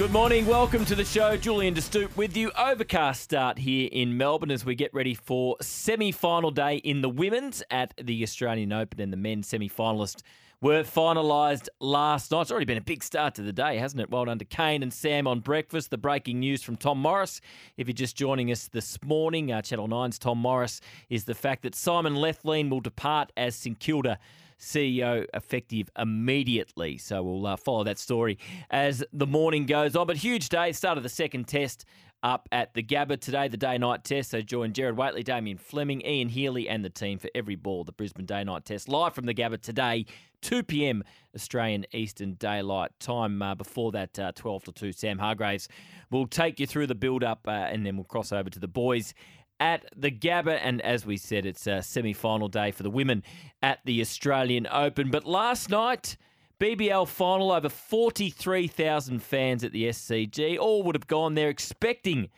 Good morning, welcome to the show. Julian De Stoop with you. Overcast start here in Melbourne as we get ready for semi-final day in the women's at the Australian Open, and the men's semi-finalists were finalised last night. It's already been a big start to the day, hasn't it? Well done to Kane and Sam on breakfast. The breaking news from Tom Morris. If you're just joining us this morning, Channel 9's Tom Morris, is the fact that Simon Lethlean will depart as St Kilda CEO effective immediately. So we'll follow that story as the morning goes on. But huge day, start of the second test up at the Gabba today, the day-night test. So join Jared Waitley, Damien Fleming, Ian Healy and the team for every ball, the Brisbane day-night test, live from the Gabba today, 2 p.m. Australian Eastern Daylight Time. Before that, 12 to 2, Sam Hargraves will take you through the build-up and then we'll cross over to the boys at the Gabba. And as we said, it's a semi-final day for the women at the Australian Open. But last night, BBL final, over 43,000 fans at the SCG. All would have gone there expecting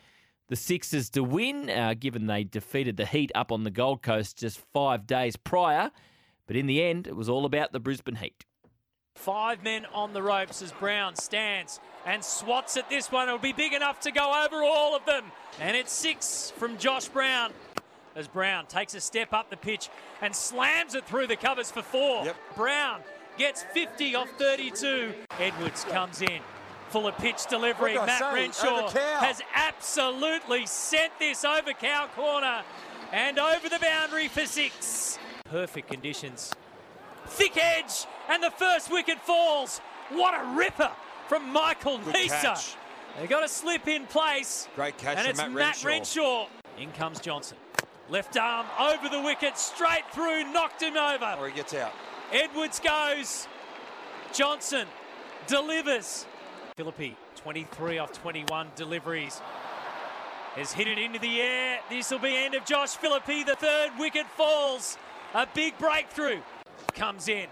the Sixers to win, given they defeated the Heat up on the Gold Coast just 5 days prior. But in the end, it was all about the Brisbane Heat. 5 men on the ropes as Brown stands and swats at this one. It'll be big enough to go over all of them. And it's 6 from Josh Brown as Brown takes a step up the pitch and slams it through the covers for 4. Yep. Brown gets 50 off 32. Edwards comes in full of pitch delivery. Matt Renshaw has absolutely sent this over cow corner and over the boundary for 6. Perfect conditions. Thick edge and the first wicket falls. What a ripper from Michael Nisa. They got a slip in place. Great catch and it's Matt Renshaw. In comes Johnson. Left arm over the wicket, straight through, knocked him over. Or he gets out. Edwards goes. Johnson delivers. Philippi, 23 off 21 deliveries. Has hit it into the air. This will be end of Josh Philippi. The third wicket falls. A big breakthrough. Comes in.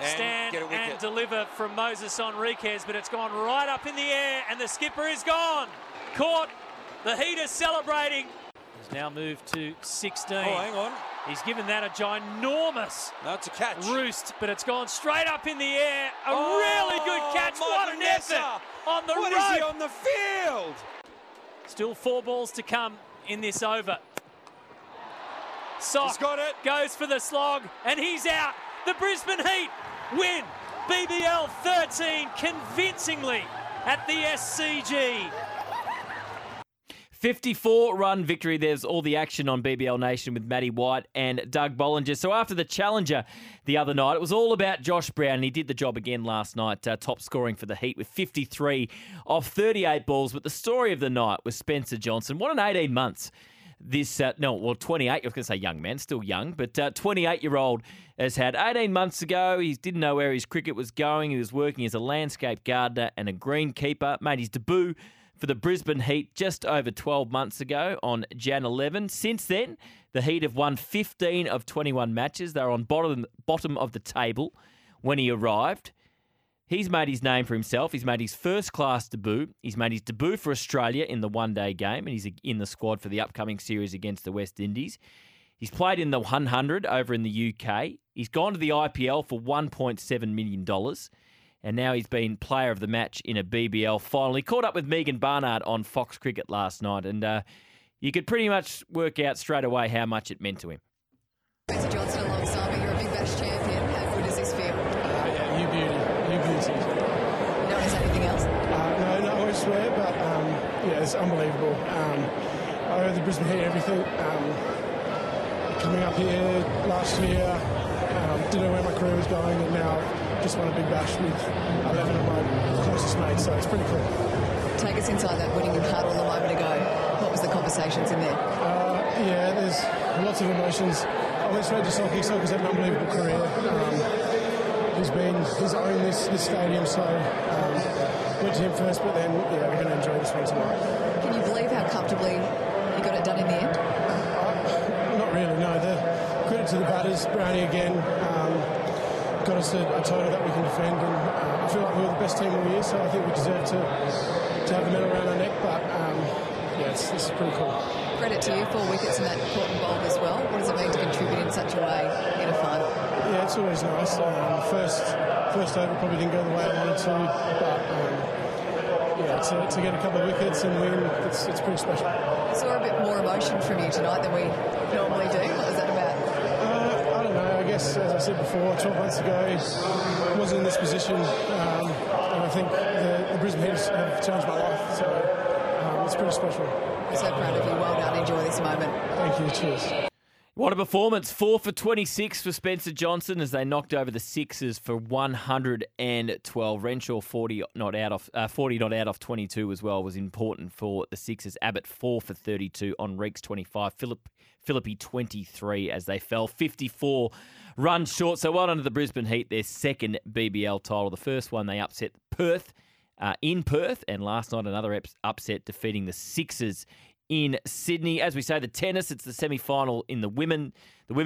Stand and deliver from Moses Enriquez, but it's gone right up in the air and the skipper is gone. Caught. The Heat is celebrating. He's now moved to 16. Oh, hang on. He's given that a ginormous roost, but it's gone straight up in the air. Really good catch. What an effort on the rope. What is he on the field? Still 4 balls to come in this over. Sock got it. Goes for the slog, and he's out. The Brisbane Heat win BBL 13 convincingly at the SCG. 54-run victory. There's all the action on BBL Nation with Matty White and Doug Bollinger. So after the Challenger the other night, it was all about Josh Brown, and he did the job again last night, top scoring for the Heat with 53 off 38 balls. But the story of the night was Spencer Johnson. What an 18 months. 28, I was going to say young man, still young, but 28-year-old has had 18 months ago. He didn't know where his cricket was going. He was working as a landscape gardener and a greenkeeper. Made his debut for the Brisbane Heat just over 12 months ago on Jan 11. Since then, the Heat have won 15 of 21 matches. They're on bottom of the table when he arrived. He's made his name for himself. He's made his first-class debut. He's made his debut for Australia in the one-day game, and he's in the squad for the upcoming series against the West Indies. He's played in the 100 over in the UK. He's gone to the IPL for $1.7 million, and now he's been player of the match in a BBL final. He caught up with Megan Barnard on Fox Cricket last night, and you could pretty much work out straight away how much it meant to him. Spencer Johnson alongside me, you're a big match champion. How good does this feel? It's unbelievable. I owe the Brisbane Heat everything. Coming up here last year, didn't know where my career was going, and now just won a big bash with 11 of my closest mates, so it's pretty cool. Take us inside that winning huddle a moment ago. What was the conversations in there? There's lots of emotions. I went straight to Socky's had an unbelievable career. He's owned this stadium, so went to him first, but then we're going to enjoy this one tonight. Can you believe how comfortably you got it done in the end? Not really, no. The credit to the batters, Brownie again, got us a title that we can defend, and I feel like we were the best team all year, so I think we deserve to have the medal around our neck, but this is pretty cool. Credit to you, 4 wickets in that Corton Bowl as well. What does it mean to contribute in such a way in a final? Yeah, it's always nice. First over probably didn't go the way I wanted to, but to get a couple of wickets and win, it's pretty special. I saw a bit more emotion from you tonight than we normally do. What was that about? I don't know. I guess, as I said before, 12 months ago, I wasn't in this position. And I think the Brisbane Heat have changed my life. So it's pretty special. I'm so proud of you. Well done. Enjoy this moment. Thank you. Cheers. What a performance. 4 for 26 for Spencer Johnson as they knocked over the Sixers for 112. Renshaw 40 not out off 22 as well was important for the Sixers. Abbott 4 for 32 on Reeks 25. Philippi 23 as they fell 54 runs short. So well done to the Brisbane Heat, their second BBL title. The first one they upset Perth in Perth, and last night another upset defeating the Sixers in Sydney. As we say, the tennis, it's the semi-final in the women's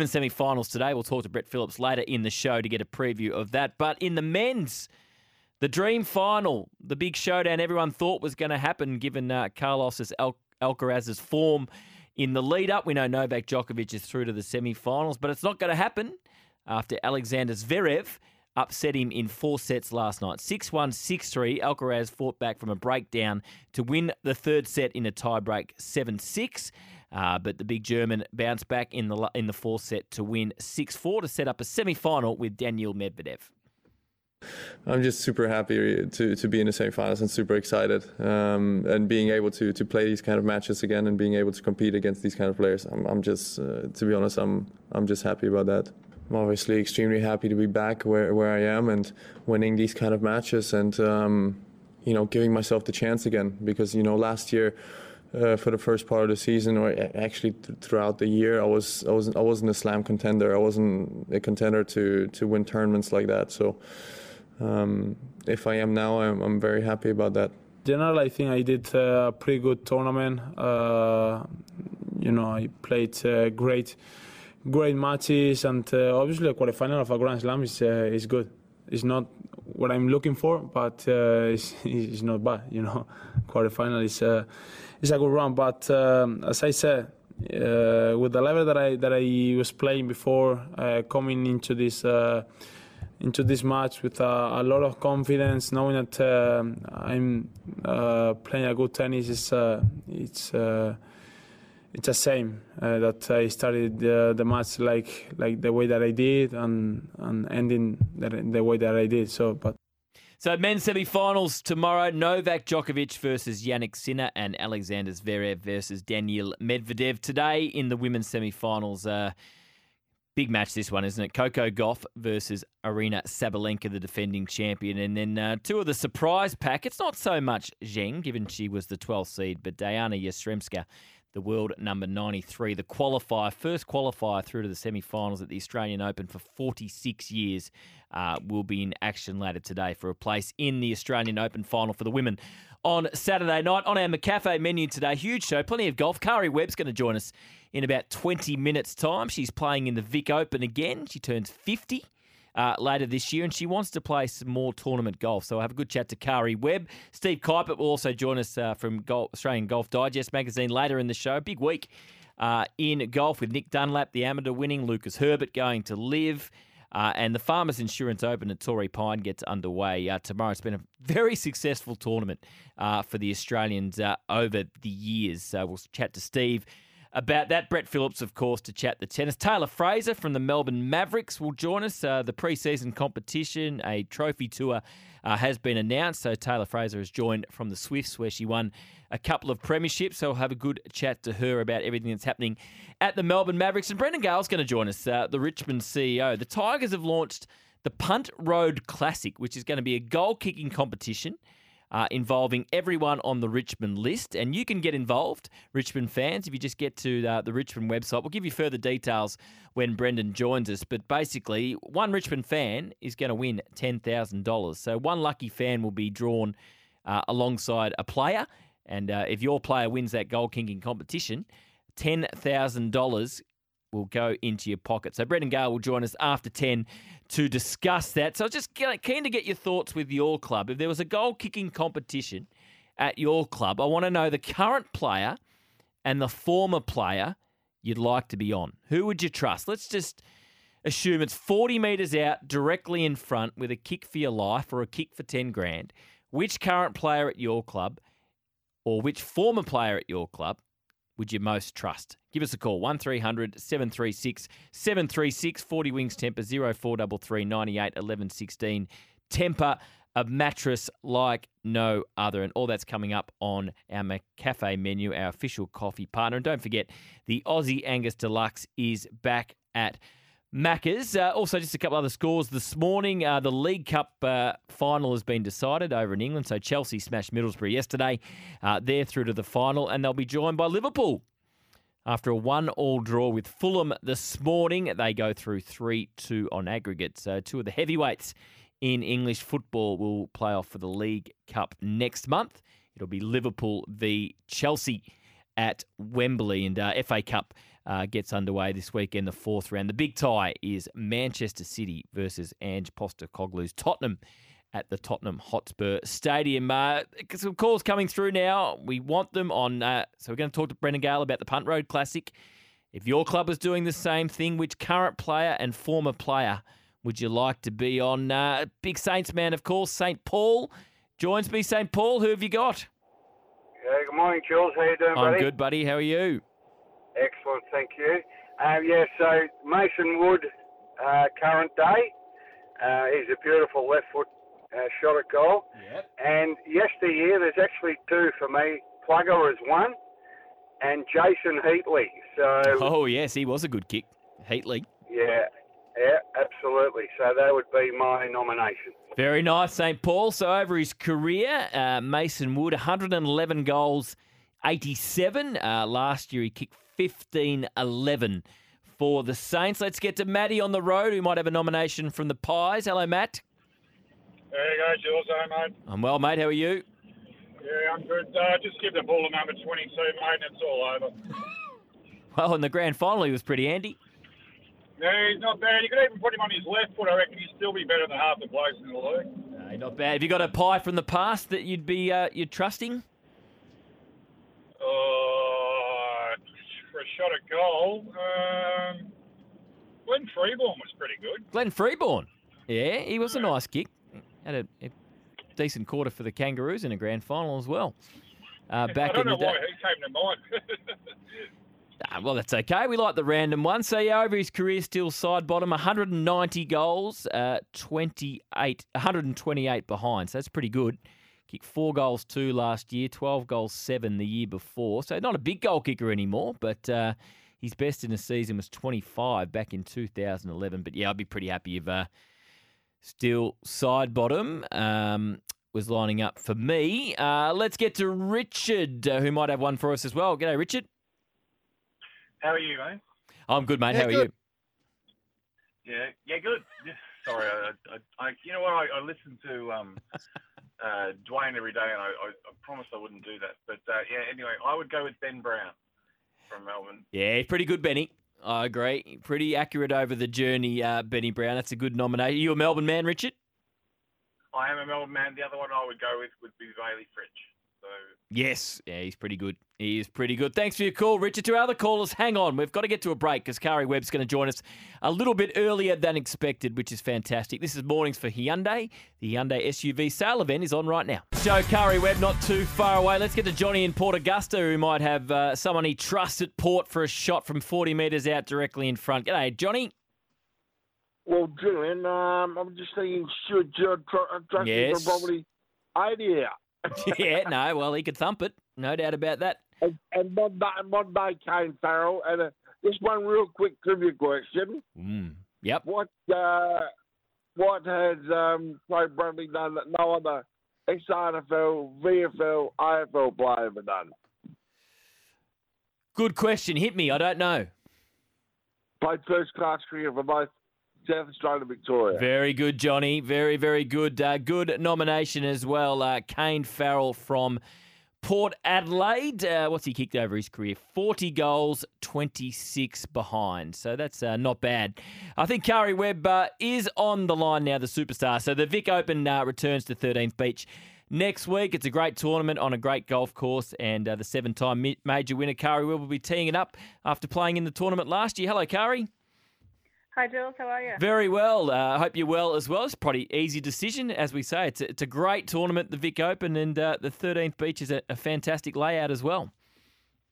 semi-finals today. We'll talk to Brett Phillips later in the show to get a preview of that. But in the men's, the dream final, the big showdown everyone thought was going to happen given Carlos Alcaraz's form in the lead-up. We know Novak Djokovic is through to the semi-finals, but it's not going to happen after Alexander Zverev upset him in four sets last night. 6-1, 6-3. Alcaraz fought back from a breakdown to win the third set in a tiebreak 7-6. But the big German bounced back in the fourth set to win 6-4 to set up a semi-final with Daniil Medvedev. I'm just super happy to be in the semi-finals and super excited, and being able to play these kind of matches again and being able to compete against these kind of players. I'm just, to be honest, I'm just happy about that. I'm obviously extremely happy to be back where I am and winning these kind of matches and, giving myself the chance again. Because, last year for the first part of the season, or actually throughout the year, I wasn't a slam contender. I wasn't a contender to win tournaments like that. So if I am now, I'm very happy about that. General, I think I did a pretty good tournament. I played great matches, and obviously a quarterfinal of a Grand Slam is good. It's not what I'm looking for, but it's not bad. Quarterfinal is a good round. But as I said, with the level that I was playing before, coming into this match with a lot of confidence, knowing that I'm playing a good tennis, it's the same that I started the match like the way that I did and ending the way that I did. So men's semi-finals tomorrow: Novak Djokovic versus Jannik Sinner and Alexander Zverev versus Daniil Medvedev. Today in the women's semi-finals, big match this one, isn't it? Coco Gauff versus Aryna Sabalenka, the defending champion. And then two of the surprise pack. It's not so much Zheng, given she was the 12th seed, but Dayana Yastremska, the world number 93, the qualifier, first qualifier through to the semi-finals at the Australian Open for 46 years, will be in action later today for a place in the Australian Open final for the women on Saturday night. On our McCafe menu today, huge show, plenty of golf. Karrie Webb's going to join us in about 20 minutes' time. She's playing in the Vic Open again. She turns 50. Later this year, and she wants to play some more tournament golf. So I'll have a good chat to Karrie Webb. Steve Kuipert will also join us from Australian Golf Digest magazine later in the show. Big week in golf with Nick Dunlap, the amateur, winning. Lucas Herbert going to LIV. And the Farmers Insurance Open at Torrey Pine gets underway tomorrow. It's been a very successful tournament for the Australians over the years. So we'll chat to Steve about that. Brett Phillips, of course, to chat the tennis. Taylor Fraser from the Melbourne Mavericks will join us. The pre-season competition, a trophy tour, has been announced. So Taylor Fraser has joined from the Swifts, where she won a couple of premierships. So we'll have a good chat to her about everything that's happening at the Melbourne Mavericks. And Brendon Gale's going to join us, the Richmond CEO. The Tigers have launched the Punt Road Classic, which is going to be a goal-kicking competition involving everyone on the Richmond list. And you can get involved, Richmond fans, if you just get to the Richmond website. We'll give you further details when Brendon joins us. But basically, one Richmond fan is going to win $10,000. So one lucky fan will be drawn alongside a player. And if your player wins that goal-kicking competition, $10,000 will go into your pocket. So Brendon Gale will join us after 10 to discuss that. So I was just keen to get your thoughts with your club. If there was a goal-kicking competition at your club, I want to know the current player and the former player you'd like to be on. Who would you trust? Let's just assume it's 40 metres out, directly in front, with a kick for your life or a kick for 10 grand. Which current player at your club or which former player at your club would you most trust? Give us a call, 1300 736 736, 40 Wings Temper, 0433 98 11 16. Temper, a mattress like no other. And all that's coming up on our McCafe menu, our official coffee partner. And don't forget, the Aussie Angus Deluxe is back at Macca's. Also, just a couple other scores this morning. The League Cup final has been decided over in England. So Chelsea smashed Middlesbrough yesterday. They're through to the final, and they'll be joined by Liverpool after a 1-1 draw with Fulham this morning. They go through 3-2 on aggregate. So two of the heavyweights in English football will play off for the League Cup next month. It'll be Liverpool v Chelsea at Wembley, and FA Cup gets underway this weekend, the fourth round. The big tie is Manchester City versus Ange Postecoglou's Tottenham at the Tottenham Hotspur Stadium. Some calls coming through now. We want them on. So we're going to talk to Brendon Gale about the Punt Road Classic. If your club was doing the same thing, which current player and former player would you like to be on? Big Saints man, of course, St. Paul joins me. St. Paul, who have you got? Yeah, good morning, Jules. How you doing, buddy? I'm good, buddy. How are you? Excellent, thank you. So Mason Wood, current day. He's a beautiful left foot shot at goal. Yep. And yesteryear, there's actually two for me. Plugger is one, and Jason Heatley. So. Oh, yes, he was a good kick. Heatley. Yeah, absolutely. So that would be my nomination. Very nice, St. Paul. So over his career, Mason Wood, 111 goals, 87. Last year he kicked 15-11 for the Saints. Let's get to Matty on the road, who might have a nomination from the Pies. Hello, Matt. There you go, Jules. Hello, mate. I'm well, mate. How are you? Yeah, I'm good. Just give the ball to number 22, mate, and it's all over. Well, in the grand final he was pretty handy. Yeah, he's not bad. You could even put him on his left foot. I reckon he'd still be better than half the blokes in the league. No, not bad. Have you got a pie from the past that you'd be you're trusting? For a shot at goal, Glenn Freeborn was pretty good. Glenn Freeborn, yeah, he was a nice kick. Had a decent quarter for the Kangaroos in a grand final as well. Back in the day. I don't know why he came to mind. Well, that's okay. We like the random one. So, yeah, over his career, still side bottom, 190 goals, 128 behind. So that's pretty good. Kicked 4 goals 2 last year, 12 goals 7 the year before. So not a big goal kicker anymore, but his best in a season was 25 back in 2011. But, yeah, I'd be pretty happy if still side bottom was lining up for me. Let's get to Richard, who might have one for us as well. G'day, Richard. How are you, mate? I'm good, mate. Yeah, How are you? Yeah, good. Sorry, I you know what? I listen to Dwayne every day, and I promised I wouldn't do that. But, yeah, anyway, I would go with Ben Brown from Melbourne. Yeah, pretty good, Benny. I agree. Pretty accurate over the journey, Benny Brown. That's a good nomination. Are you a Melbourne man, Richard? I am a Melbourne man. The other one I would go with would be Bailey Fritsch. So. Yes. Yeah, he's pretty good. He is pretty good. Thanks for your call, Richard. To our other callers, hang on. We've got to get to a break because Karrie Webb's going to join us a little bit earlier than expected, which is fantastic. This is Mornings for Hyundai. The Hyundai SUV sale event is on right now. So Karrie Webb not too far away. Let's get to Johnny in Port Augusta, who might have someone he trusts at Port for a shot from 40 metres out directly in front. G'day, Johnny. Well, Julian, I'm just thinking, should you trust him for probably 80 out? Yeah, no, well, he could thump it. No doubt about that. And Monday Kane Farrell. And just one real quick trivia question. Yep. What has Craig Bradley done that no other ex-NFL, VFL, AFL player ever done? Good question. Hit me. I don't know. Played first-class cricket for both South Australia, Victoria. Very good, Johnny. Very, very good. Good nomination as well. Kane Farrell from Port Adelaide. What's he kicked over his career? 40 goals, 26 behind. So that's not bad. I think Karrie Webb is on the line now, the superstar. So the Vic Open returns to 13th Beach next week. It's a great tournament on a great golf course, and the 7-time major winner Karrie Webb will be teeing it up after playing in the tournament last year. Hello, Karrie. Hi, Jules. How are you? Very well. I hope you're well as well. It's a pretty easy decision, as we say. It's a great tournament, the Vic Open, and the 13th Beach is a fantastic layout as well.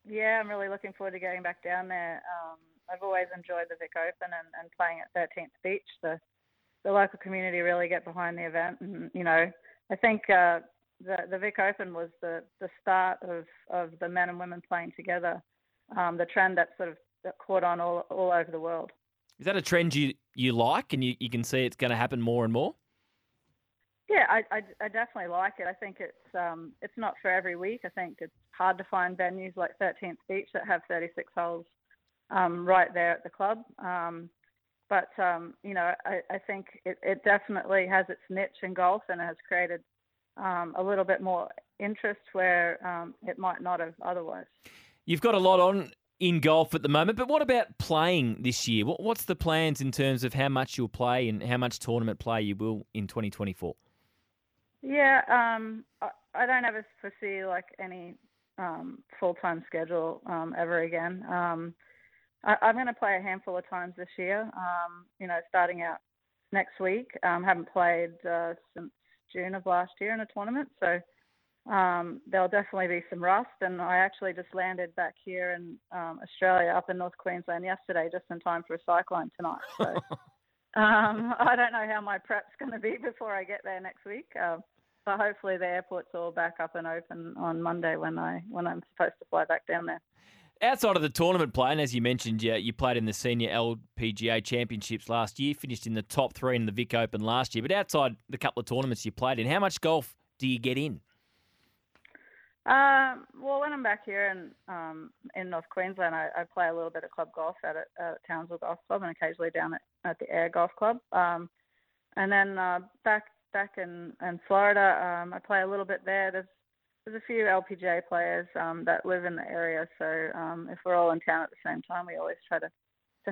Yeah, I'm really looking forward to going back down there. I've always enjoyed the Vic Open and playing at 13th Beach. The local community really get behind the event. And, you know, I think the Vic Open was the start of the men and women playing together, the trend that sort of caught on all over the world. Is that a trend you like and you can see it's going to happen more and more? Yeah, I definitely like it. I think it's not for every week. I think it's hard to find venues like 13th Beach that have 36 holes right there at the club. But you know, I think it definitely has its niche in golf and has created a little bit more interest where it might not have otherwise. You've got a lot on in golf at the moment, but what about playing this year? What's the plans in terms of how much you'll play and how much tournament play you will in 2024? Yeah, I don't ever foresee like any full-time schedule ever again. I'm going to play a handful of times this year, you know, starting out next week. Haven't played since June of last year in a tournament, so there'll definitely be some rust. And I actually just landed back here in Australia, up in North Queensland yesterday, just in time for a cyclone tonight. So I don't know how my prep's going to be before I get there next week. But hopefully the airport's all back up and open on Monday when I'm supposed to fly back down there. Outside of the tournament play, and as you mentioned, you played in the Senior LPGA Championships last year, finished in the top 3 in the Vic Open last year. But outside the couple of tournaments you played in, how much golf do you get in? Well, when I'm back here in North Queensland, I play a little bit of club golf at Townsville Golf Club and occasionally down at the Air Golf Club. And then back in Florida, I play a little bit there. There's a few LPGA players that live in the area, so if we're all in town at the same time, we always try to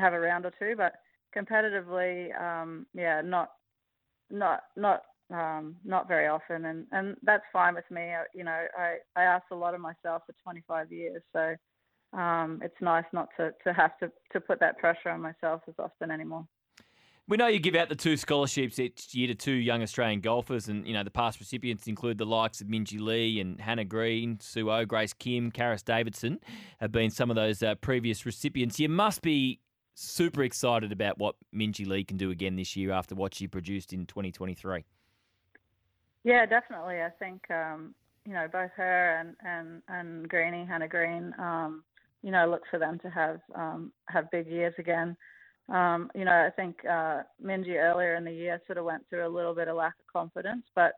have a round or two. But competitively, not very often, and that's fine with me. You know, I ask a lot of myself for 25 years, so it's nice not to have to put that pressure on myself as often anymore. We know you give out the 2 scholarships each year to 2 young Australian golfers, and you know the past recipients include the likes of Minji Lee and Hannah Green, Sue Oh, Grace Kim, Karis Davidson have been some of those previous recipients. You must be super excited about what Minji Lee can do again this year after what she produced in 2023. Yeah, definitely. I think you know, both her and Hannah Green, you know, look for them to have big years again. You know, I think Minji earlier in the year sort of went through a little bit of lack of confidence, but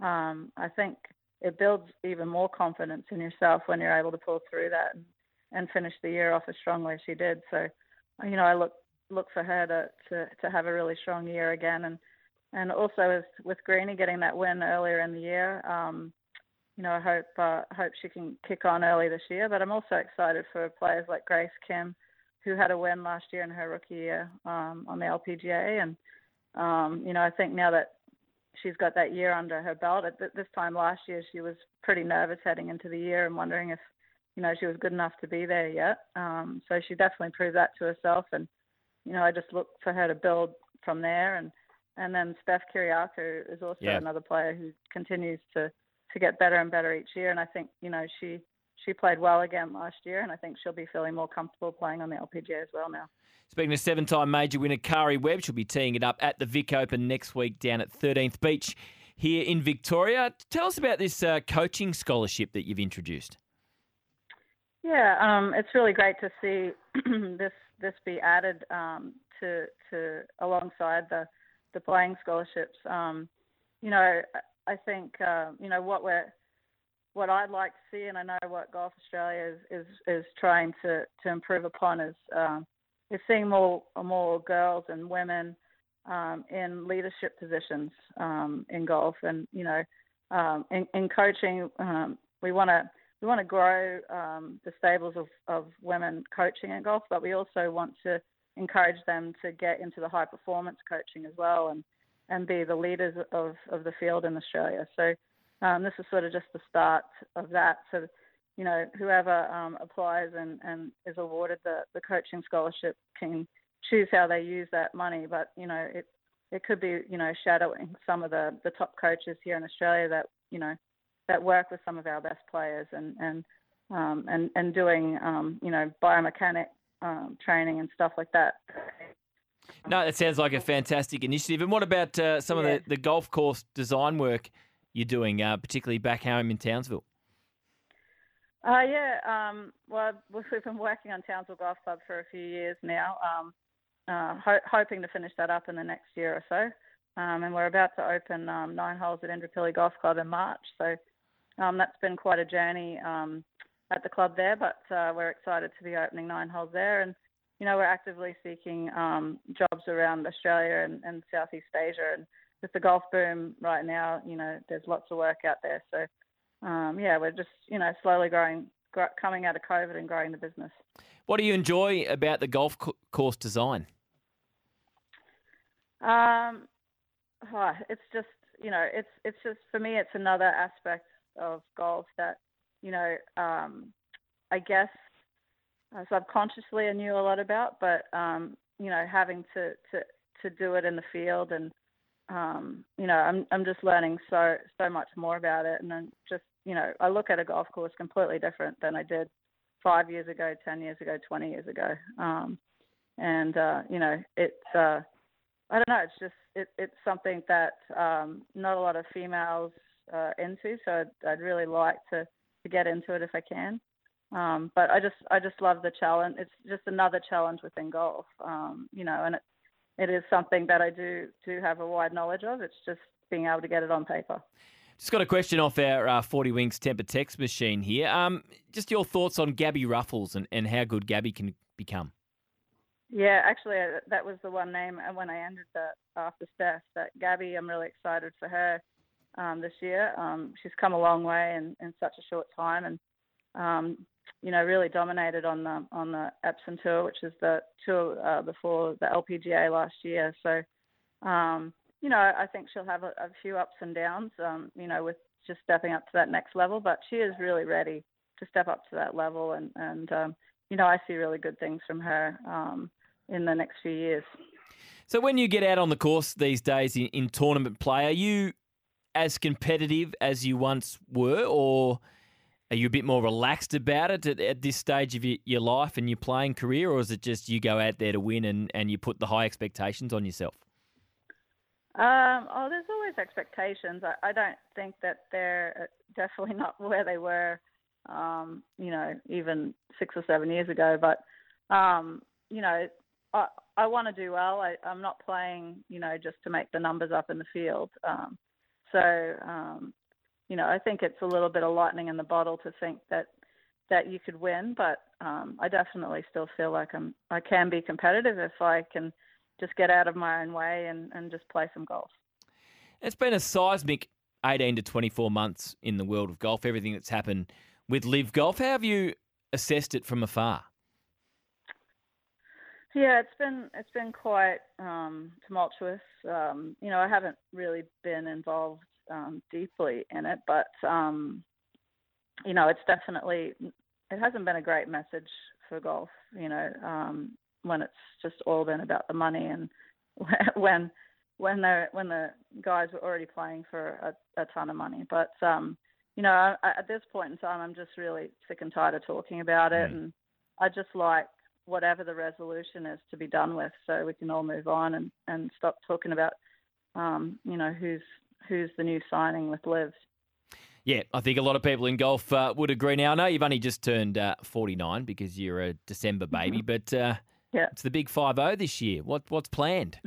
I think it builds even more confidence in yourself when you're able to pull through that and finish the year off as strongly as she did. So, you know, I look for her to have a really strong year again, and also as with Greenie getting that win earlier in the year, you know, I hope she can kick on early this year. But I'm also excited for players like Grace Kim, who had a win last year in her rookie year on the LPGA. And, you know, I think now that she's got that year under her belt, at this time last year she was pretty nervous heading into the year and wondering if, you know, she was good enough to be there yet. So she definitely proved that to herself. And, you know, I just look for her to build from there. And then Steph Kiriakou is also another player who continues to get better and better each year. And I think, you know, she played well again last year, and I think she'll be feeling more comfortable playing on the LPGA as well now. Speaking of 7-time major winner Karrie Webb, she'll be teeing it up at the Vic Open next week down at 13th Beach here in Victoria. Tell us about this coaching scholarship that you've introduced. Yeah, it's really great to see this be added to alongside the playing scholarships. You know, I think you know what I'd like to see, and I know what Golf Australia is trying to improve upon, is seeing more girls and women in leadership positions in golf, and you know, in coaching, we want to grow the stables of women coaching in golf, but we also want to encourage them to get into the high performance coaching as well, and be the leaders of the field in Australia. So. This is sort of just the start of that. So, you know, whoever applies and is awarded the coaching scholarship can choose how they use that money. But, you know, it could be, you know, shadowing some of the top coaches here in Australia that, you know, that work with some of our best players and doing, you know, biomechanic training and stuff like that. No, that sounds like a fantastic initiative. And what about some of the golf course design work you're doing, particularly back home in Townsville? Well, we've been working on Townsville Golf Club for a few years now, hoping to finish that up in the next year or so. And we're about to open 9 holes at Indooroopilly Golf Club in March. So that's been quite a journey at the club there, but we're excited to be opening 9 holes there. And, you know, we're actively seeking jobs around Australia and Southeast Asia. And with the golf boom right now, you know, there's lots of work out there. So, we're just, you know, slowly coming out of COVID and growing the business. What do you enjoy about the golf course design? It's just, you know, it's just, for me, it's another aspect of golf that, you know, I guess subconsciously I knew a lot about, but, you know, having to do it in the field and, you know, I'm just learning so much more about it. And I'm just, you know, I look at a golf course completely different than I did 5 years ago, 10 years ago, 20 years ago. You know, it's, I don't know, it's just, it's something that not a lot of females are into. So I'd really like to get into it if I can. But I just love the challenge. It's just another challenge within golf, you know, and it is something that I do have a wide knowledge of. It's just being able to get it on paper. Just got a question off our 40 Wings temper text machine here. Just your thoughts on Gabi Ruffels and how good Gabi can become. Yeah, actually, that was the one name when I ended that after Steph, that Gabi, I'm really excited for her this year. She's come a long way in such a short time and, you know, really dominated on the Epsom Tour, which is the tour before the LPGA last year. So, you know, I think she'll have a few ups and downs, you know, with just stepping up to that next level. But she is really ready to step up to that level. And you know, I see really good things from her in the next few years. So when you get out on the course these days in tournament play, are you as competitive as you once were, or are you a bit more relaxed about it at this stage of your life and your playing career, or is it just you go out there to win and you put the high expectations on yourself? There's always expectations. I don't think that they're definitely not where they were, you know, even 6 or 7 years ago. But, you know, I want to do well. I'm not playing, you know, just to make the numbers up in the field. You know, I think it's a little bit of lightning in the bottle to think that you could win, but I definitely still feel like I can be competitive if I can just get out of my own way and just play some golf. It's been a seismic 18 to 24 months in the world of golf, everything that's happened with LIV Golf. How have you assessed it from afar? Yeah, it's been quite tumultuous. You know, I haven't really been involved deeply in it, but you know, it hasn't been a great message for golf, you know, when it's just all been about the money, and when the guys were already playing for a ton of money. But you know, I, at this point in time, I'm just really sick and tired of talking about it, and I just like whatever the resolution is to be done with, so we can all move on and stop talking about you know, who's the new signing with LIV. Yeah, I think a lot of people in golf would agree now. I know you've only just turned 49 because you're a December baby, but it's the big 5-0 this year. What's planned?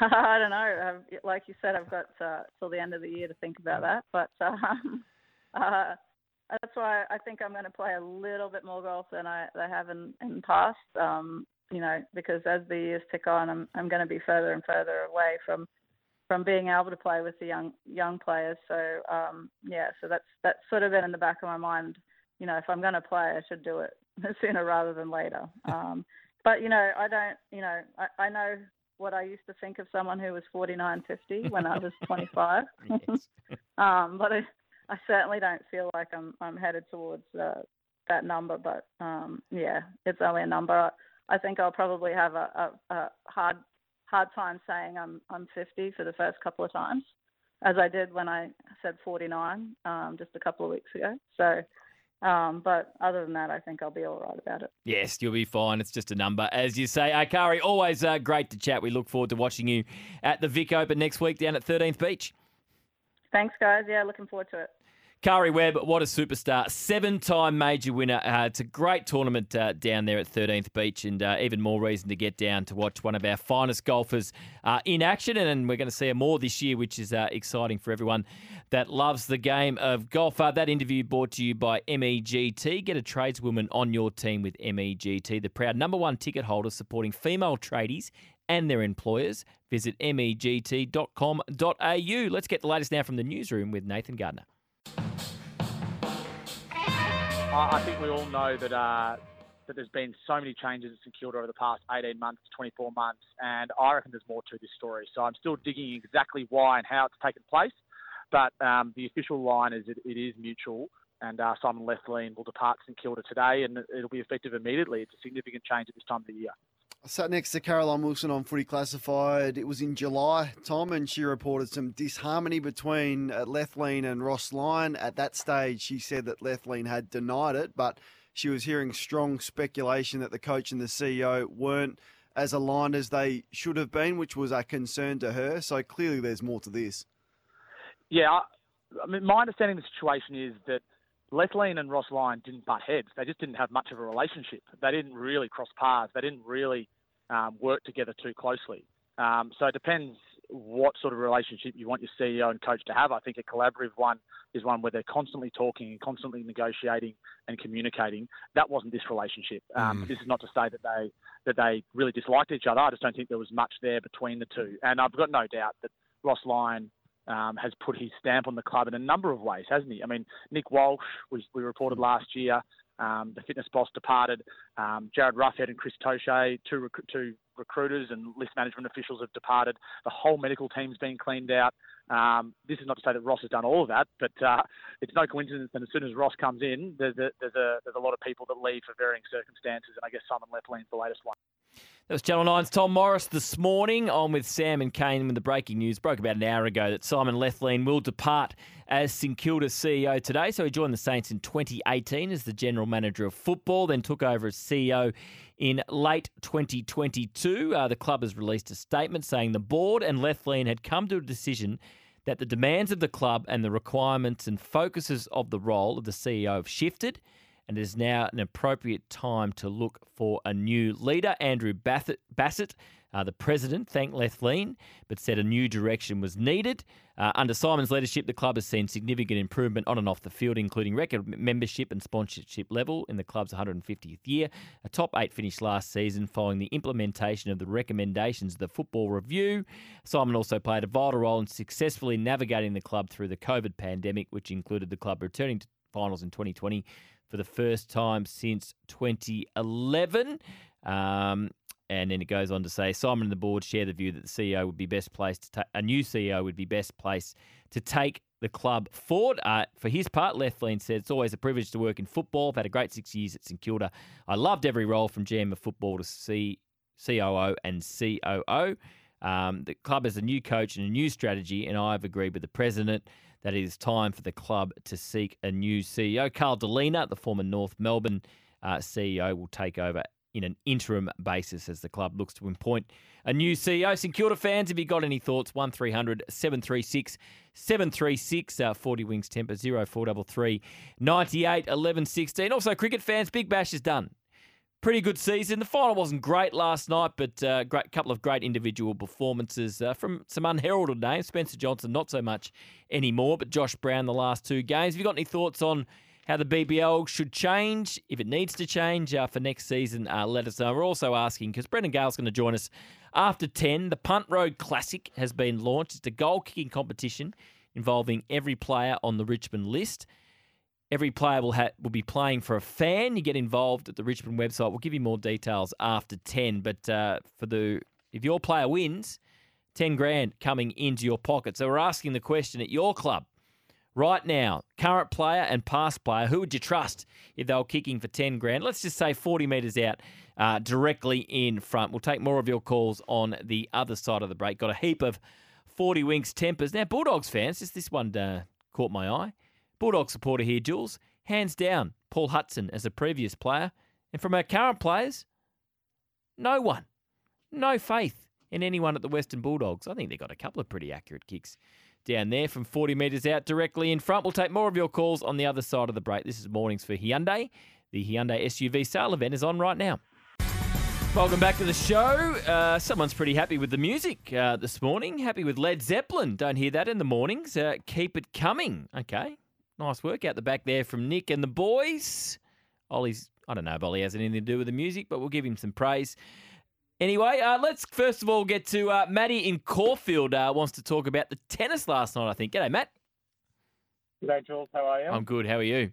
I don't know. Like you said, I've got till the end of the year to think about that. But that's why I think I'm going to play a little bit more golf than I have in the past, you know, because as the years tick on, I'm going to be further and further away from being able to play with the young players. So, so that's sort of been in the back of my mind. You know, if I'm going to play, I should do it sooner rather than later. But, you know, I don't, you know, I know what I used to think of someone who was 49.50 when I was 25. But I certainly don't feel like I'm headed towards that number. But, it's only a number. I think I'll probably have a hard time saying I'm 50 for the first couple of times, as I did when I said 49 just a couple of weeks ago. So, but other than that, I think I'll be all right about it. Yes, you'll be fine. It's just a number, as you say. Karrie, always great to chat. We look forward to watching you at the Vic Open next week down at 13th Beach. Thanks, guys. Yeah, looking forward to it. Karrie Webb, what a superstar. 7-time major winner. It's a great tournament down there at 13th Beach, and even more reason to get down to watch one of our finest golfers in action. And we're going to see her more this year, which is exciting for everyone that loves the game of golf. That interview brought to you by MEGT. Get a tradeswoman on your team with MEGT, the proud #1 ticket holder supporting female tradies and their employers. Visit MEGT.com.au. Let's get the latest now from the newsroom with Nathan Gardner. I think we all know that that there's been so many changes at St Kilda over the past 18 months, 24 months, and I reckon there's more to this story. So I'm still digging exactly why and how it's taken place, but the official line is it is mutual, and Simon Lethlean will depart St Kilda today, and it'll be effective immediately. It's a significant change at this time of the year. I sat next to Caroline Wilson on Footy Classified. It was in July, Tom, and she reported some disharmony between Lethlean and Ross Lyon. At that stage, she said that Lethlean had denied it, but she was hearing strong speculation that the coach and the CEO weren't as aligned as they should have been, which was a concern to her. So clearly there's more to this. Yeah, I mean, my understanding of the situation is that Lethlean and Ross Lyon didn't butt heads. They just didn't have much of a relationship. They didn't really cross paths. They didn't really work together too closely. So it depends what sort of relationship you want your CEO and coach to have. I think a collaborative one is one where they're constantly talking and constantly negotiating and communicating. That wasn't this relationship. This is not to say that they really disliked each other. I just don't think there was much there between the two. And I've got no doubt that Ross Lyon has put his stamp on the club in a number of ways, hasn't he? I mean, Nick Walsh, we reported last year, the fitness boss departed. Jared Ruffels and Chris Toshay, two recruiters and list management officials have departed. The whole medical team's been cleaned out. This is not to say that Ross has done all of that, but it's no coincidence that as soon as Ross comes in, there's a lot of people that leave for varying circumstances, and I guess Simon Lethlean's the latest one. That was Channel 9's Tom Morris this morning, on with Sam and Kane with the breaking news. Broke about an hour ago that Simon Lethlean will depart as St Kilda CEO today. So he joined the Saints in 2018 as the General Manager of Football, then took over as CEO in late 2022. The club has released a statement saying the board and Lethlean had come to a decision that the demands of the club and the requirements and focuses of the role of the CEO have shifted, and it is now an appropriate time to look for a new leader. Andrew Bassett, the president, thanked Lethlean, but said a new direction was needed. Under Simon's leadership, the club has seen significant improvement on and off the field, including record membership and sponsorship level in the club's 150th year, a top 8 finish last season following the implementation of the recommendations of the Football Review. Simon also played a vital role in successfully navigating the club through the COVID pandemic, which included the club returning to finals in 2020, for the first time since 2011. And then it goes on to say, Simon and the board share the view that the CEO would be best placed to take the club forward. For his part, Lethlean said, it's always a privilege to work in football. I've had a great 6 years at St Kilda. I loved every role from GM of football to COO and COO. The club has a new coach and a new strategy, and I've agreed with the president that it is time for the club to seek a new CEO. Carl Delina, the former North Melbourne CEO, will take over in an interim basis as the club looks to appoint a new CEO. St Kilda fans, have you got any thoughts? 1300 736 736. 40 Wings Temper 0433 98 1116. Also, cricket fans, Big Bash is done. Pretty good season. The final wasn't great last night, but a couple of great individual performances from some unheralded names. Spencer Johnson, not so much anymore, but Josh Brown the last 2 games. Have you got any thoughts on how the BBL should change, if it needs to change for next season? Let us know. We're also asking, because Brendon Gale's going to join us after 10, the Punt Road Classic has been launched. It's a goal-kicking competition involving every player on the Richmond list. Every player will be playing for a fan. You get involved at the Richmond website. We'll give you more details after 10. But if your player wins, 10 grand coming into your pocket. So we're asking the question at your club right now, current player and past player, who would you trust if they were kicking for 10 grand? Let's just say 40 metres out, directly in front. We'll take more of your calls on the other side of the break. Got a heap of 40 Winks tempers. Now, Bulldogs fans, just this one caught my eye. Bulldogs supporter here, Jules. Hands down, Paul Hudson as a previous player. And from our current players, no one. No faith in anyone at the Western Bulldogs. I think they got a couple of pretty accurate kicks down there from 40 metres out directly in front. We'll take more of your calls on the other side of the break. This is Mornings for Hyundai. The Hyundai SUV sale event is on right now. Welcome back to the show. Someone's pretty happy with the music this morning. Happy with Led Zeppelin. Don't hear that in the mornings. Keep it coming. Okay. Nice work out the back there from Nick and the boys. Ollie's, I don't know if Ollie has anything to do with the music, but we'll give him some praise. Anyway, let's first of all get to Matty in Caulfield. Wants to talk about the tennis last night, I think. G'day, Matt. G'day, Jules. How are you? I'm good. How are you?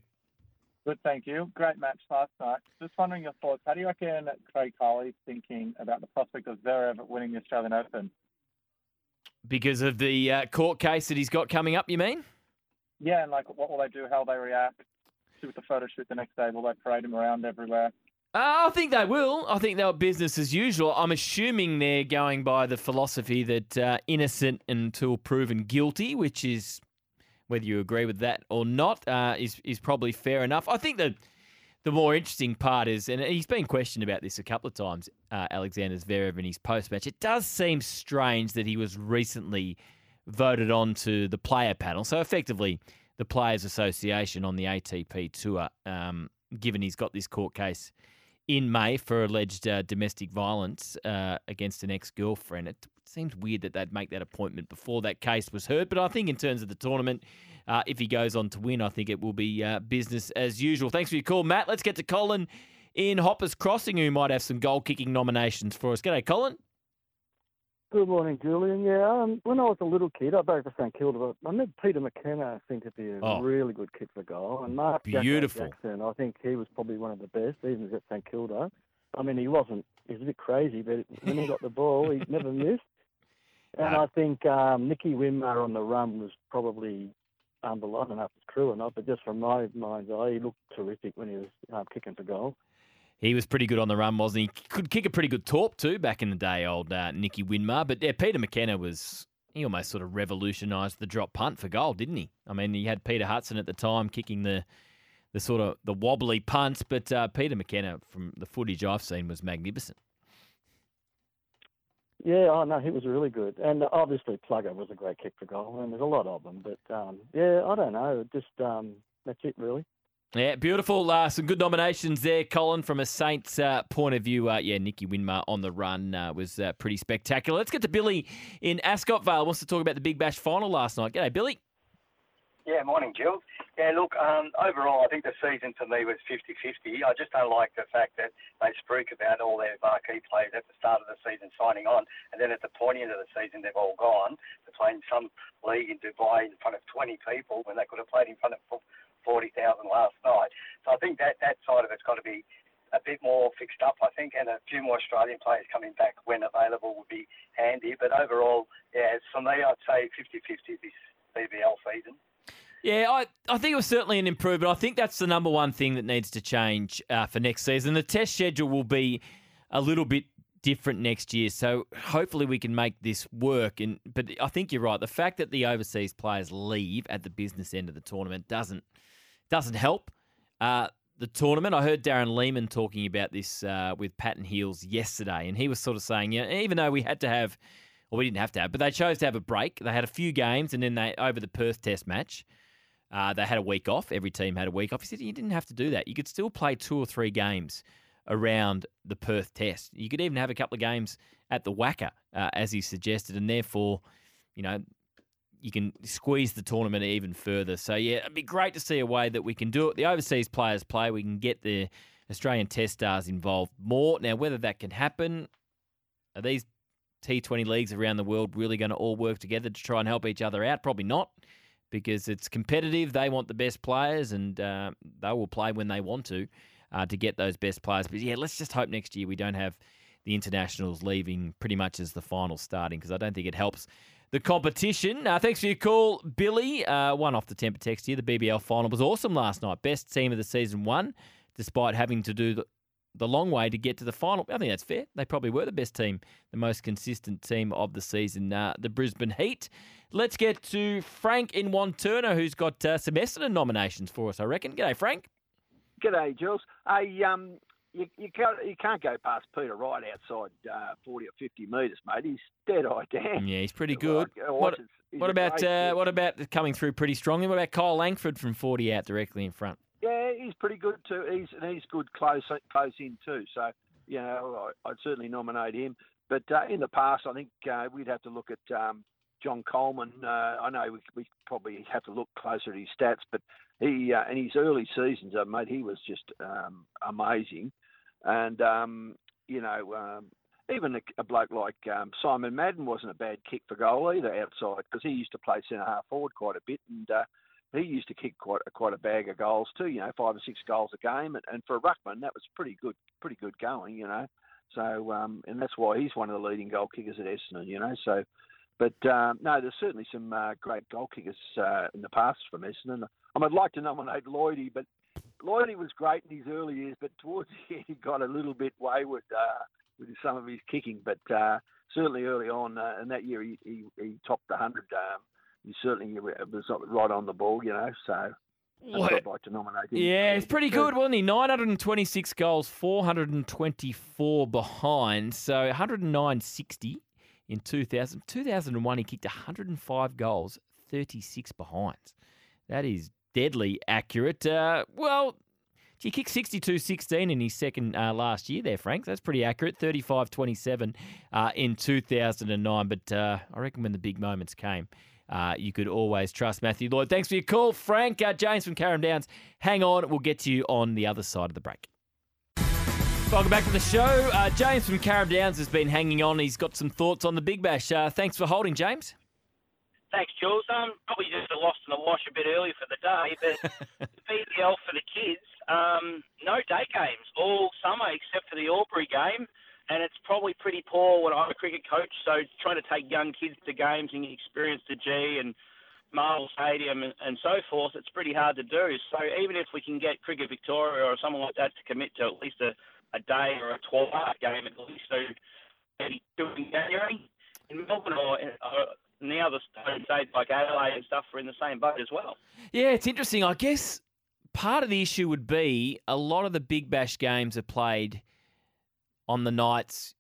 Good, thank you. Great match last night. Just wondering your thoughts. How do you reckon Craig Colley's thinking about the prospect of Zverev winning the Australian Open? Because of the court case that he's got coming up, you mean? Yeah, and like what will they do? How will they react to the photo shoot the next day? Will they parade him around everywhere? I think they will. I think they're business as usual. I'm assuming they're going by the philosophy that innocent until proven guilty, which is, whether you agree with that or not, is probably fair enough. I think the more interesting part is, and he's been questioned about this a couple of times, Alexander Zverev in his post-match, it does seem strange that he was recently voted on to the player panel. So effectively, the Players Association on the ATP Tour, given he's got this court case in May for alleged domestic violence against an ex-girlfriend. It seems weird that they'd make that appointment before that case was heard. But I think in terms of the tournament, if he goes on to win, I think it will be business as usual. Thanks for your call, Matt. Let's get to Colin in Hoppers Crossing, who might have some goal-kicking nominations for us. G'day, Colin. Good morning, Julian. Yeah, when I was a little kid, I played for St Kilda, but I met Peter McKenna, seemed to be a really good kick for goal. And Mark Jackson, I think he was probably one of the best, even at St Kilda. I mean, he was a bit crazy, but when he got the ball, he never missed. And I think Nicky Winmar on the run was probably, I don't know if it's true or not, but just from my mind's eye, he looked terrific when he was kicking for goal. He was pretty good on the run, wasn't he? Could kick a pretty good torp too back in the day, old Nicky Winmar. But yeah, Peter McKenna he almost sort of revolutionised the drop punt for goal, didn't he? I mean, he had Peter Hudson at the time kicking the sort of the wobbly punts, but Peter McKenna, from the footage I've seen, was magnificent. Yeah, I know, he was really good. And obviously Plugger was a great kick for goal, and there's a lot of them. But yeah, I don't know, just that's it really. Yeah, beautiful. Some good nominations there, Colin, from a Saints point of view. Yeah, Nicky Winmar on the run was pretty spectacular. Let's get to Billy in Ascot Vale. Wants to talk about the Big Bash final last night. G'day, Billy. Yeah, morning, Jill. Yeah, look, overall, I think the season to me was 50-50. I just don't like the fact that they spruik about all their marquee players at the start of the season signing on, and then at the pointy end of the season, they've all gone to play in some league in Dubai in front of 20 people when they could have played in front of 40,000 last night. So I think that side of it's got to be a bit more fixed up, I think, and a few more Australian players coming back when available would be handy. But overall, yeah, for me, I'd say 50-50 this BBL season. Yeah, I think it was certainly an improvement. I think that's the number one thing that needs to change for next season. The test schedule will be a little bit different next year, so hopefully we can make this work. But I think you're right. The fact that the overseas players leave at the business end of the tournament doesn't help the tournament. I heard Darren Lehman talking about this with Patton Heels yesterday, and he was sort of saying, yeah, even though we didn't have to have, but they chose to have a break. They had a few games, and then over the Perth Test match, they had a week off. Every team had a week off. He said you didn't have to do that. You could still play 2 or 3 games around the Perth Test. You could even have a couple of games at the Wacker, as he suggested, and therefore, you know, you can squeeze the tournament even further. So, yeah, it'd be great to see a way that we can do it. The overseas players play. We can get the Australian test stars involved more. Now, whether that can happen, are these T20 leagues around the world really going to all work together to try and help each other out? Probably not, because it's competitive. They want the best players, and they will play when they want to get those best players. But, yeah, let's just hope next year we don't have the internationals leaving pretty much as the final starting, because I don't think it helps the competition. Thanks for your call, Billy. One off the temper text here. The BBL final was awesome last night. Best team of the season won, despite having to do the long way to get to the final. I think that's fair. They probably were the best team, the most consistent team of the season, the Brisbane Heat. Let's get to Frank in Wantirna, who's got some Essendon nominations for us, I reckon. G'day, Frank. G'day, Jules. Hey, you can't go past Peter Wright outside 40 or 50 metres, mate. He's dead-eye down. Yeah, he's pretty good. What about coming through pretty strongly? What about Kyle Langford from 40 out directly in front? Yeah, he's pretty good too. He's good close in too. So, you know, I'd certainly nominate him. But in the past, I think we'd have to look at John Coleman. I know we probably have to look closer at his stats, but he in his early seasons, mate, he was just amazing. And you know, even a bloke like Simon Madden wasn't a bad kick for goal either outside, because he used to play centre half forward quite a bit, and he used to kick quite a bag of goals too. You know, 5 or 6 goals a game, and for a ruckman, that was pretty good going. You know, so and that's why he's one of the leading goal kickers at Essendon. You know, so but no, there's certainly some great goal kickers in the past from Essendon. I mean, I'd like to nominate Lloydie, but Lloydie was great in his early years, but towards the end he got a little bit wayward with some of his kicking. But certainly early on, and that year he topped the 100. He certainly was right on the ball, you know, so I'd like to nominate him. Yeah, it's pretty good, wasn't he? 926 goals, 424 behind, so 109.60 in 2000. 2001, he kicked 105 goals, 36 behind. That is deadly accurate. Well, he kicked 62-16 in his second last year there, Frank. That's pretty accurate. 35-27 in 2009. But I reckon when the big moments came, you could always trust Matthew Lloyd. Thanks for your call, Frank. James from Carrum Downs, hang on. We'll get to you on the other side of the break. Welcome back to the show. James from Carrum Downs has been hanging on. He's got some thoughts on the Big Bash. Thanks for holding, James. Thanks, Jules. Probably just a lost in the wash a bit early for the day, but BBL for the kids, no day games all summer except for the Albury game. And it's probably pretty poor when I'm a cricket coach, so trying to take young kids to games and experience the G and Marvel Stadium and so forth, it's pretty hard to do. So even if we can get Cricket Victoria or someone like that to commit to at least a day or a 12-hour game, at least so maybe 2 in January in Melbourne or now the states like Adelaide and stuff are in the same boat as well. Yeah, it's interesting. I guess part of the issue would be a lot of the Big Bash games are played on the nights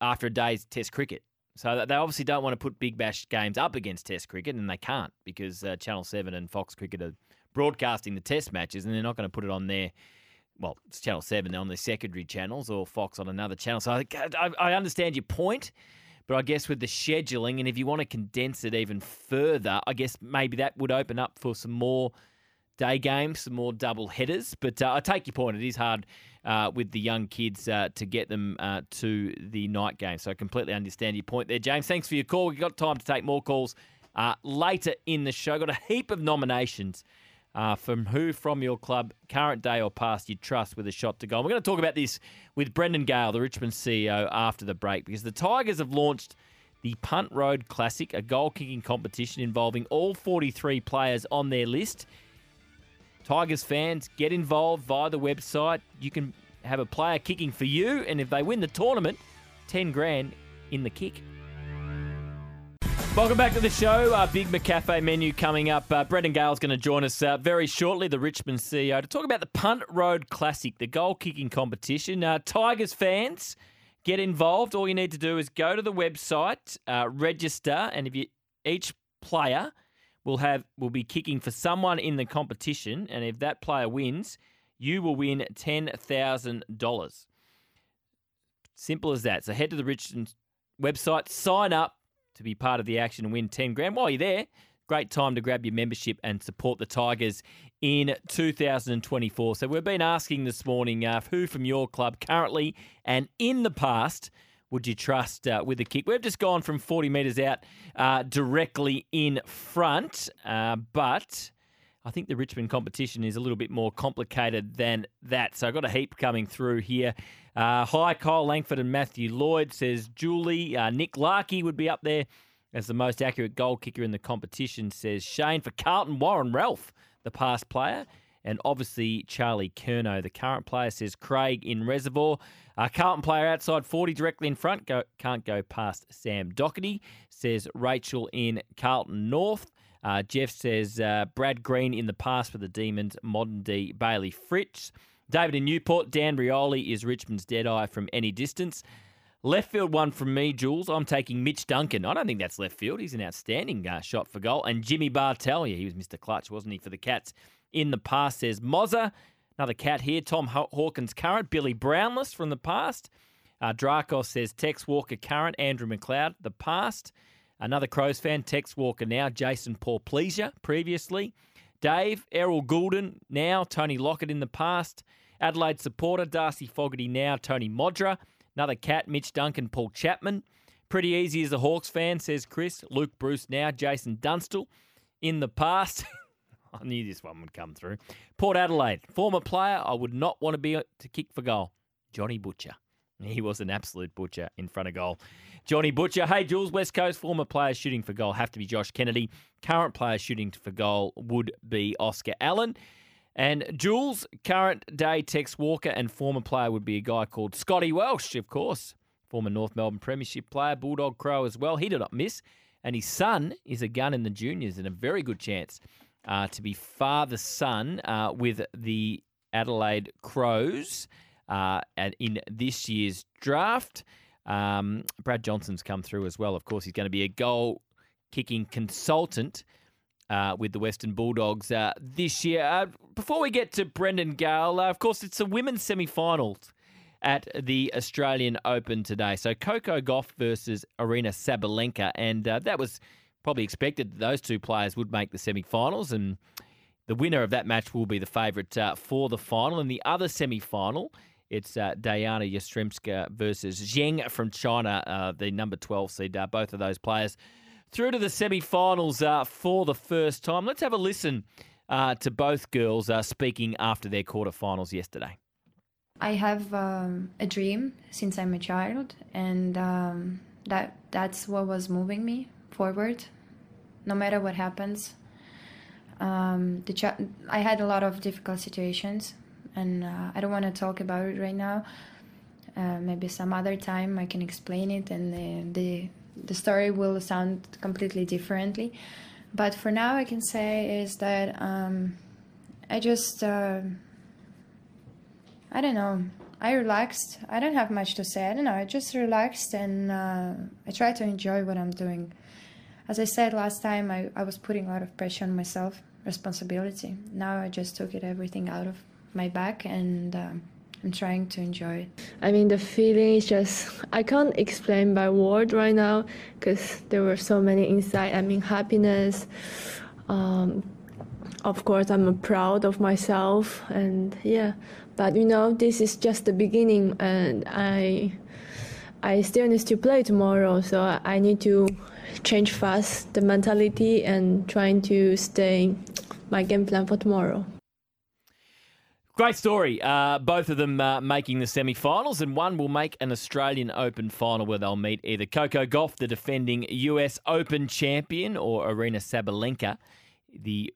after a day's Test cricket. So they obviously don't want to put Big Bash games up against Test cricket, and they can't because Channel 7 and Fox Cricket are broadcasting the Test matches, and they're not going to put it on their, well, it's Channel 7 on their secondary channels or Fox on another channel. So I understand your point, but I guess with the scheduling, and if you want to condense it even further, I guess maybe that would open up for some more day games, some more double headers. But I take your point. It is hard with the young kids to get them to the night game. So I completely understand your point there, James. Thanks for your call. We've got time to take more calls later in the show. Got a heap of nominations from who from your club, current day or past, you trust with a shot to go. And we're going to talk about this with Brendon Gale, the Richmond CEO, after the break, because the Tigers have launched the Punt Road Classic, a goal-kicking competition involving all 43 players on their list. Tigers fans, get involved via the website. You can have a player kicking for you, and if they win the tournament, 10 grand in the kick. Welcome back to the show. Our Big McCafe menu coming up. Brendon Gale's going to join us very shortly, the Richmond CEO, to talk about the Punt Road Classic, the goal-kicking competition. Tigers fans, get involved. All you need to do is go to the website, register, and if you each player will be kicking for someone in the competition, and if that player wins, you will win $10,000. Simple as that. So head to the Richmond website, sign up to be part of the action and win 10 grand. While you're there, great time to grab your membership and support the Tigers in 2024. So we've been asking this morning, who from your club currently and in the past would you trust with a kick? We've just gone from 40 metres out directly in front, but I think the Richmond competition is a little bit more complicated than that. So I've got a heap coming through here. Hi, Kyle Langford and Matthew Lloyd, says Julie. Nick Larkey would be up there as the most accurate goal kicker in the competition, says Shane. For Carlton, Warren Ralph, the past player. And obviously, Charlie Curnow, the current player, says Craig in Reservoir. Carlton player outside 40, directly in front. Can't go past Sam Doherty, says Rachel in Carlton North. Jeff says Brad Green in the past for the Demons, modern D Bailey Fritz. David in Newport, Dan Rioli is Richmond's dead eye from any distance. Left field one from me, Jules. I'm taking Mitch Duncan. I don't think that's left field. He's an outstanding shot for goal. And Jimmy Bartell, yeah, he was Mr. Clutch, wasn't he, for the Cats in the past, says Mozza. Another Cat here. Tom Hawkins current. Billy Brownless from the past. Dracos says Tex Walker current. Andrew McLeod, the past. Another Crows fan, Tex Walker now. Jason Paul-Pleasure previously. Dave, Errol Goulden now. Tony Lockett in the past. Adelaide supporter, Darcy Fogarty now. Tony Modra. Another Cat, Mitch Duncan, Paul Chapman. Pretty easy as a Hawks fan, says Chris. Luke Bruce now. Jason Dunstall in the past. I knew this one would come through. Port Adelaide, former player I would not want to be to kick for goal, Johnny Butcher. He was an absolute butcher in front of goal. Johnny Butcher. Hey, Jules, West Coast, former players shooting for goal have to be Josh Kennedy. Current player shooting for goal would be Oscar Allen. And Jules, current day Tex Walker, and former player would be a guy called Scotty Welsh, of course. Former North Melbourne Premiership player, Bulldog Crow as well. He did not miss. And his son is a gun in the juniors and a very good chance to be father-son with the Adelaide Crows in this year's draft. Brad Johnson's come through as well. Of course, he's going to be a goal-kicking consultant with the Western Bulldogs this year. Before we get to Brendon Gale, of course, it's the women's semi-finals at the Australian Open today. So Coco Gauff versus Aryna Sabalenka. And that was probably expected that those two players would make the semi-finals. And the winner of that match will be the favourite for the final. And the other semi-final, it's Dayana Yastremska versus Zheng from China, the number 12 seed. Both of those players through to the semi-finals for the first time. Let's have a listen to both girls speaking after their quarterfinals yesterday. I have a dream since I'm a child, and that's what was moving me forward, no matter what happens. I had a lot of difficult situations, and I don't want to talk about it right now. Maybe some other time I can explain it, and the story will sound completely differently, but for now I can say is that I just I don't know, I relaxed. I don't have much to say. I don't know, I just relaxed, and I try to enjoy what I'm doing. As I said last time, I was putting a lot of pressure on myself, responsibility. Now I just took everything out of my back, and I'm trying to enjoy it. I mean, the feeling is just, I can't explain by word right now, because there were so many insights. I mean, happiness. Of course, I'm proud of myself, and yeah. But you know, this is just the beginning, and I still need to play tomorrow. So I need to change fast the mentality and trying to stay my game plan for tomorrow. Great story. Both of them making the semi-finals, and one will make an Australian Open final where they'll meet either Coco Gauff, the defending US Open champion, or Aryna Sabalenka, the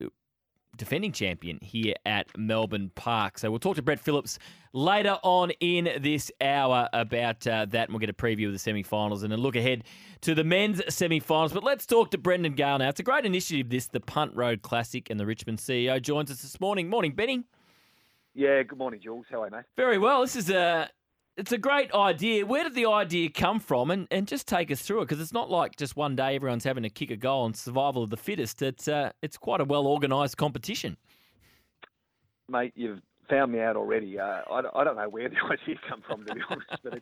defending champion here at Melbourne Park. So we'll talk to Brett Phillips later on in this hour about that, and we'll get a preview of the semi-finals and a look ahead to the men's semi-finals. But let's talk to Brendon Gale now. It's a great initiative, this, the Punt Road Classic, and the Richmond CEO joins us this morning. Morning, Benny. Yeah, good morning, Jules. How are you, mate? Very well. This is it's a great idea. Where did the idea come from? And just take us through it, because it's not like just one day everyone's having to kick a goal on survival of the fittest. It's quite a well-organised competition. Mate, you've found me out already. I don't know where the idea come from, to be honest, but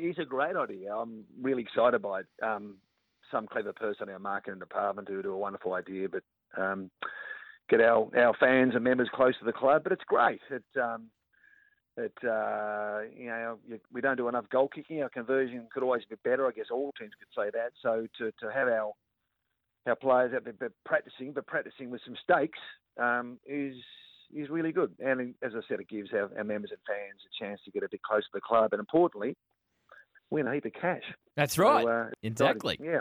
it's a great idea. I'm really excited by it. Some clever person in our marketing department who do a wonderful idea, but get our fans and members close to the club, but it's great. We don't do enough goal kicking. Our conversion could always be better. I guess all teams could say that. So to have our players out there practicing with some stakes is really good. And as I said, it gives our members and fans a chance to get a bit closer to the club, and importantly, win a heap of cash. That's right. So, exactly. Yeah.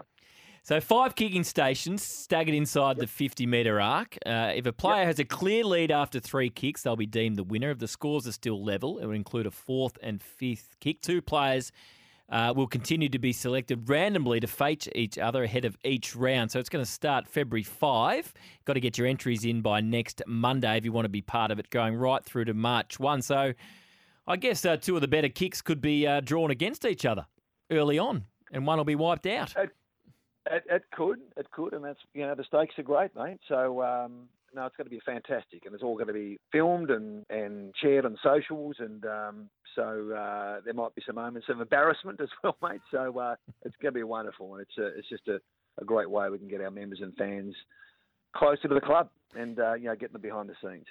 So 5 kicking stations staggered inside the 50-metre arc. If a player has a clear lead after 3 kicks, they'll be deemed the winner. If the scores are still level, it will include a 4th and 5th kick. 2 players will continue to be selected randomly to face each other ahead of each round. So it's going to start February 5. Got to get your entries in by next Monday if you want to be part of it, going right through to March 1. So I guess 2 of the better kicks could be drawn against each other early on, and one will be wiped out. It could, and that's, you know, the stakes are great, mate. So, no, it's going to be fantastic, and it's all going to be filmed and shared on socials, and so there might be some moments of embarrassment as well, mate. So it's going to be wonderful, and it's just a great way we can get our members and fans closer to the club and, you know, get them behind the scenes.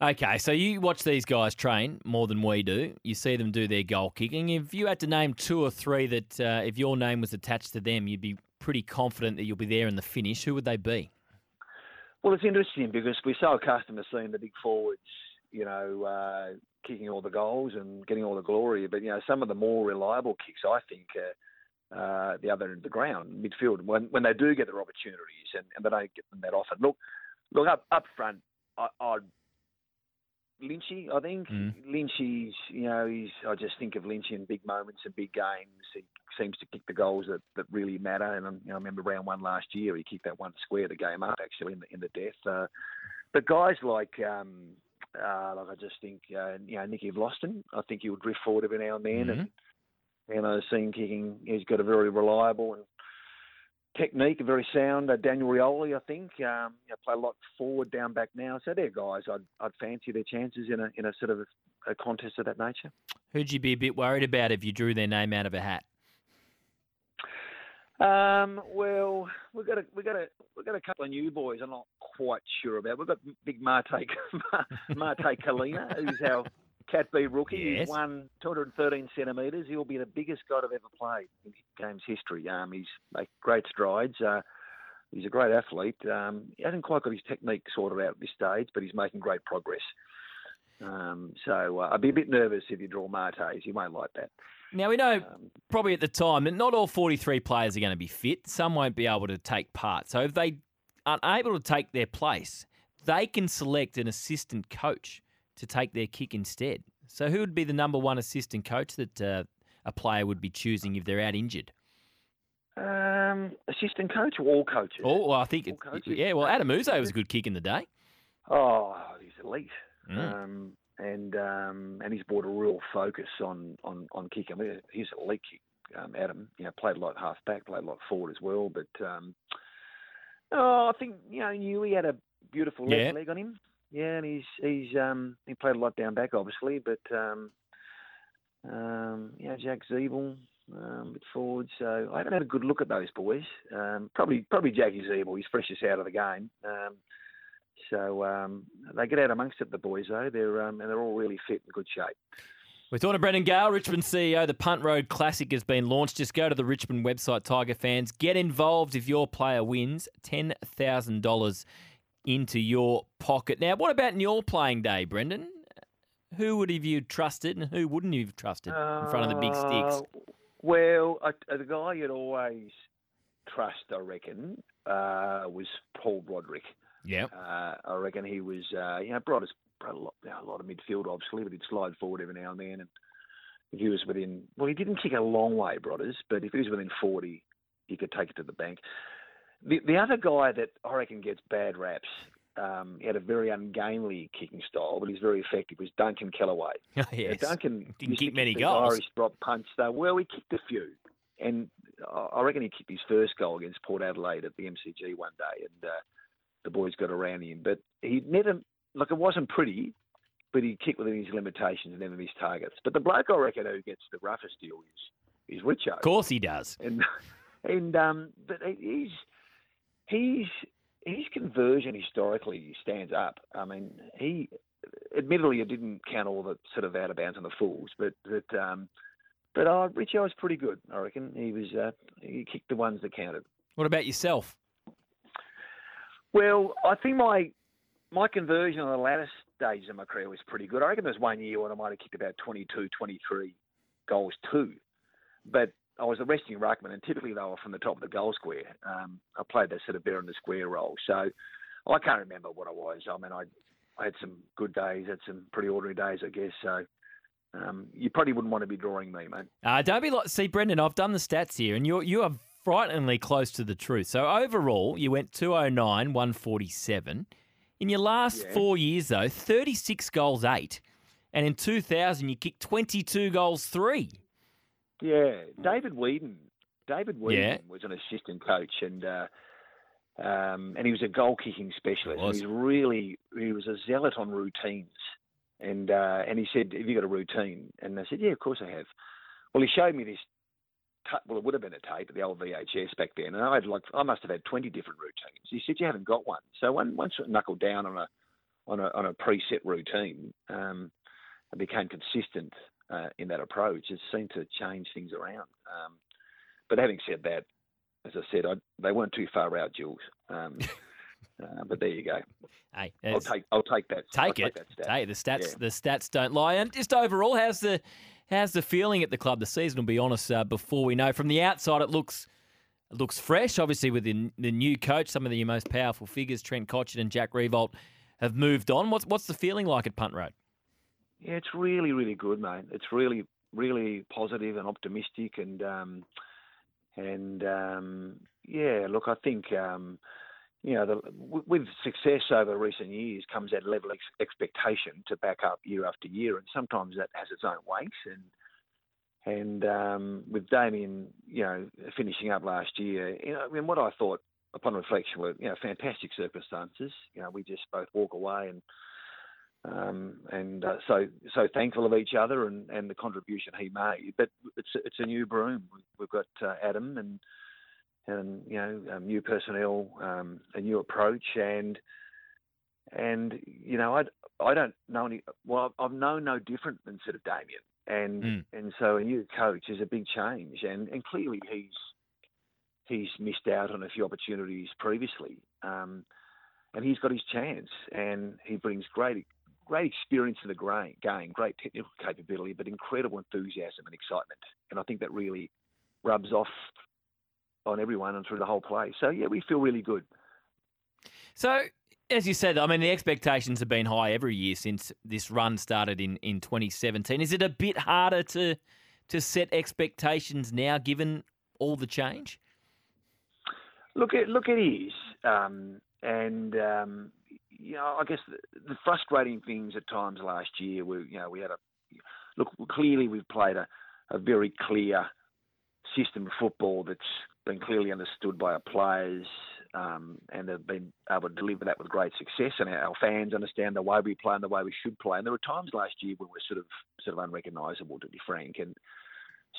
Okay, so you watch these guys train more than we do. You see them do their goal kicking. If you had to name 2 or 3 that, if your name was attached to them, you'd be pretty confident that you'll be there in the finish, who would they be? Well, it's interesting because we're so accustomed to seeing the big forwards, you know, kicking all the goals and getting all the glory. But, you know, some of the more reliable kicks, I think, are the other end of the ground, midfield, when they do get their opportunities, and they don't get them that often. Look up front, I'd Lynchy, I think. Lynchy's, you know, I just think of Lynchy in big moments and big games. He seems to kick the goals that really matter. And you know, I remember round 1 last year, he kicked that one square the game up, actually, in the death. But guys like I just think, you know, Nicky Vlosten, I think he would drift forward every now and then. And, you know, seeing kicking, he's got a very reliable and technique, very sound. Daniel Rioli, I think, play a lot forward, down back now. So they're guys I'd fancy their chances in a sort of a contest of that nature. Who'd you be a bit worried about if you drew their name out of a hat? Well, we've got a couple of new boys I'm not quite sure about. We've got big Marte Kalina, who's our Cat B rookie. Yes. He's won 213 centimetres. He'll be the biggest guy I've ever played in the game's history. He's made great strides. He's a great athlete. He hasn't quite got his technique sorted out at this stage, but he's making great progress. So I'd be a bit nervous if you draw Martes. He won't like that. Now, we know probably at the time that not all 43 players are going to be fit. Some won't be able to take part. So if they aren't able to take their place, they can select an assistant coach to take their kick instead. So who would be the number 1 assistant coach that a player would be choosing if they're out injured? Assistant coach or all coaches? Oh, well, I think... Adam Uzo was a good kick in the day. Oh, he's elite. And he's brought a real focus on kicking. I mean, he's an elite kick, Adam. You know, played a lot half-back, played a lot forward as well. But I think, you know, Newey had a beautiful left leg on him. Yeah, and he's he played a lot down back, obviously, but Jack Zeeble, bit forward. So I haven't had a good look at those boys. Probably Jackie Zeeble. He's freshest out of the game. So they get out amongst it, the boys though. They're all really fit and good shape. We're talking to Brendon Gale, Richmond CEO. The Punt Road Classic has been launched. Just go to the Richmond website, Tiger fans. Get involved. If your player wins, $10,000. Into your pocket. Now, what about in your playing day, Brendon? Who would have you trusted and who wouldn't you have trusted in front of the big sticks? Well, the guy you'd always trust, I reckon, was Paul Broderick. Yeah. I reckon he was, Broderick's a lot of midfield, obviously, but he'd slide forward every now and then. And if he was within, well, he didn't kick a long way, Broderick, but if he was within 40, he could take it to the bank. The other guy that I reckon gets bad raps, he had a very ungainly kicking style, but he's very effective, was Duncan Kellaway. Oh, yes. Now, Duncan didn't kick many goals. Irish drop punch, though. Well, he kicked a few. And I reckon he kicked his first goal against Port Adelaide at the MCG one day, and the boys got around him. But he never, look, it wasn't pretty, but he kicked within his limitations and never missed targets. But the bloke I reckon who gets the roughest deal is Richo. Of course he does. But he's... His conversion historically stands up. I mean, he admittedly it didn't count all the sort of out of bounds on the fools, but Richo was pretty good. I reckon he was. He kicked the ones that counted. What about yourself? Well, I think my conversion on the latter stages of my career was pretty good. I reckon there was one year when I might have kicked about 22, 23 goals too, but I was the resting ruckman, and typically they were from the top of the goal square. I played that sort of bear in the square role. So I can't remember what I was. I mean, I had some good days, had some pretty ordinary days, I guess. So you probably wouldn't want to be drawing me, mate. Don't be like, see, Brendon, I've done the stats here, and you are frighteningly close to the truth. So overall, you went 209, 147. In your last 4 years, though, 36 goals, 8. And in 2000, you kicked 22 goals, 3. Yeah, David Whedon was an assistant coach, and he was a goal kicking specialist. He was a zealot on routines, and he said, "Have you got a routine?" And I said, "Yeah, of course I have." Well, he showed me this. Well, it would have been a tape, the old VHS back then, and I must have had 20 different routines. He said, "You haven't got one." So once I knuckled down on a preset routine, I became consistent in that approach. It seemed to change things around. But having said that, as I said, they weren't too far out, Jules. But there you go. Hey, I'll take that. Take that stat. Hey, the stats don't lie. And just overall, how's the feeling at the club? The season, to be honest, before we know, from the outside, it looks fresh. Obviously, with the new coach, some of your most powerful figures, Trent Cotchin and Jack Riewoldt, have moved on. What's the feeling like at Punt Road? Yeah, it's really, really good, mate. It's really, really positive and optimistic, and look, I think with success over recent years comes that level of expectation to back up year after year, and sometimes that has its own weights. And with Damien, finishing up last year, what I thought upon reflection were fantastic circumstances. We just both walk away and so thankful of each other and the contribution he made. But it's a new broom. We've got Adam and new personnel, a new approach, and I don't know any. Well, I've known no different than sort of Damien, and so a new coach is a big change, and clearly he's missed out on a few opportunities previously, and he's got his chance, and he brings great experience to the game, great technical capability, but incredible enthusiasm and excitement. And I think that really rubs off on everyone and through the whole play. So, yeah, we feel really good. So, as you said, I mean, the expectations have been high every year since this run started in 2017. Is it a bit harder to set expectations now, given all the change? Look, it is. I guess the frustrating things at times last year were, we had clearly we've played a very clear system of football that's been clearly understood by our players, and they've been able to deliver that with great success, and our fans understand the way we play and the way we should play. And there were times last year when we were sort of unrecognisable, to be frank. And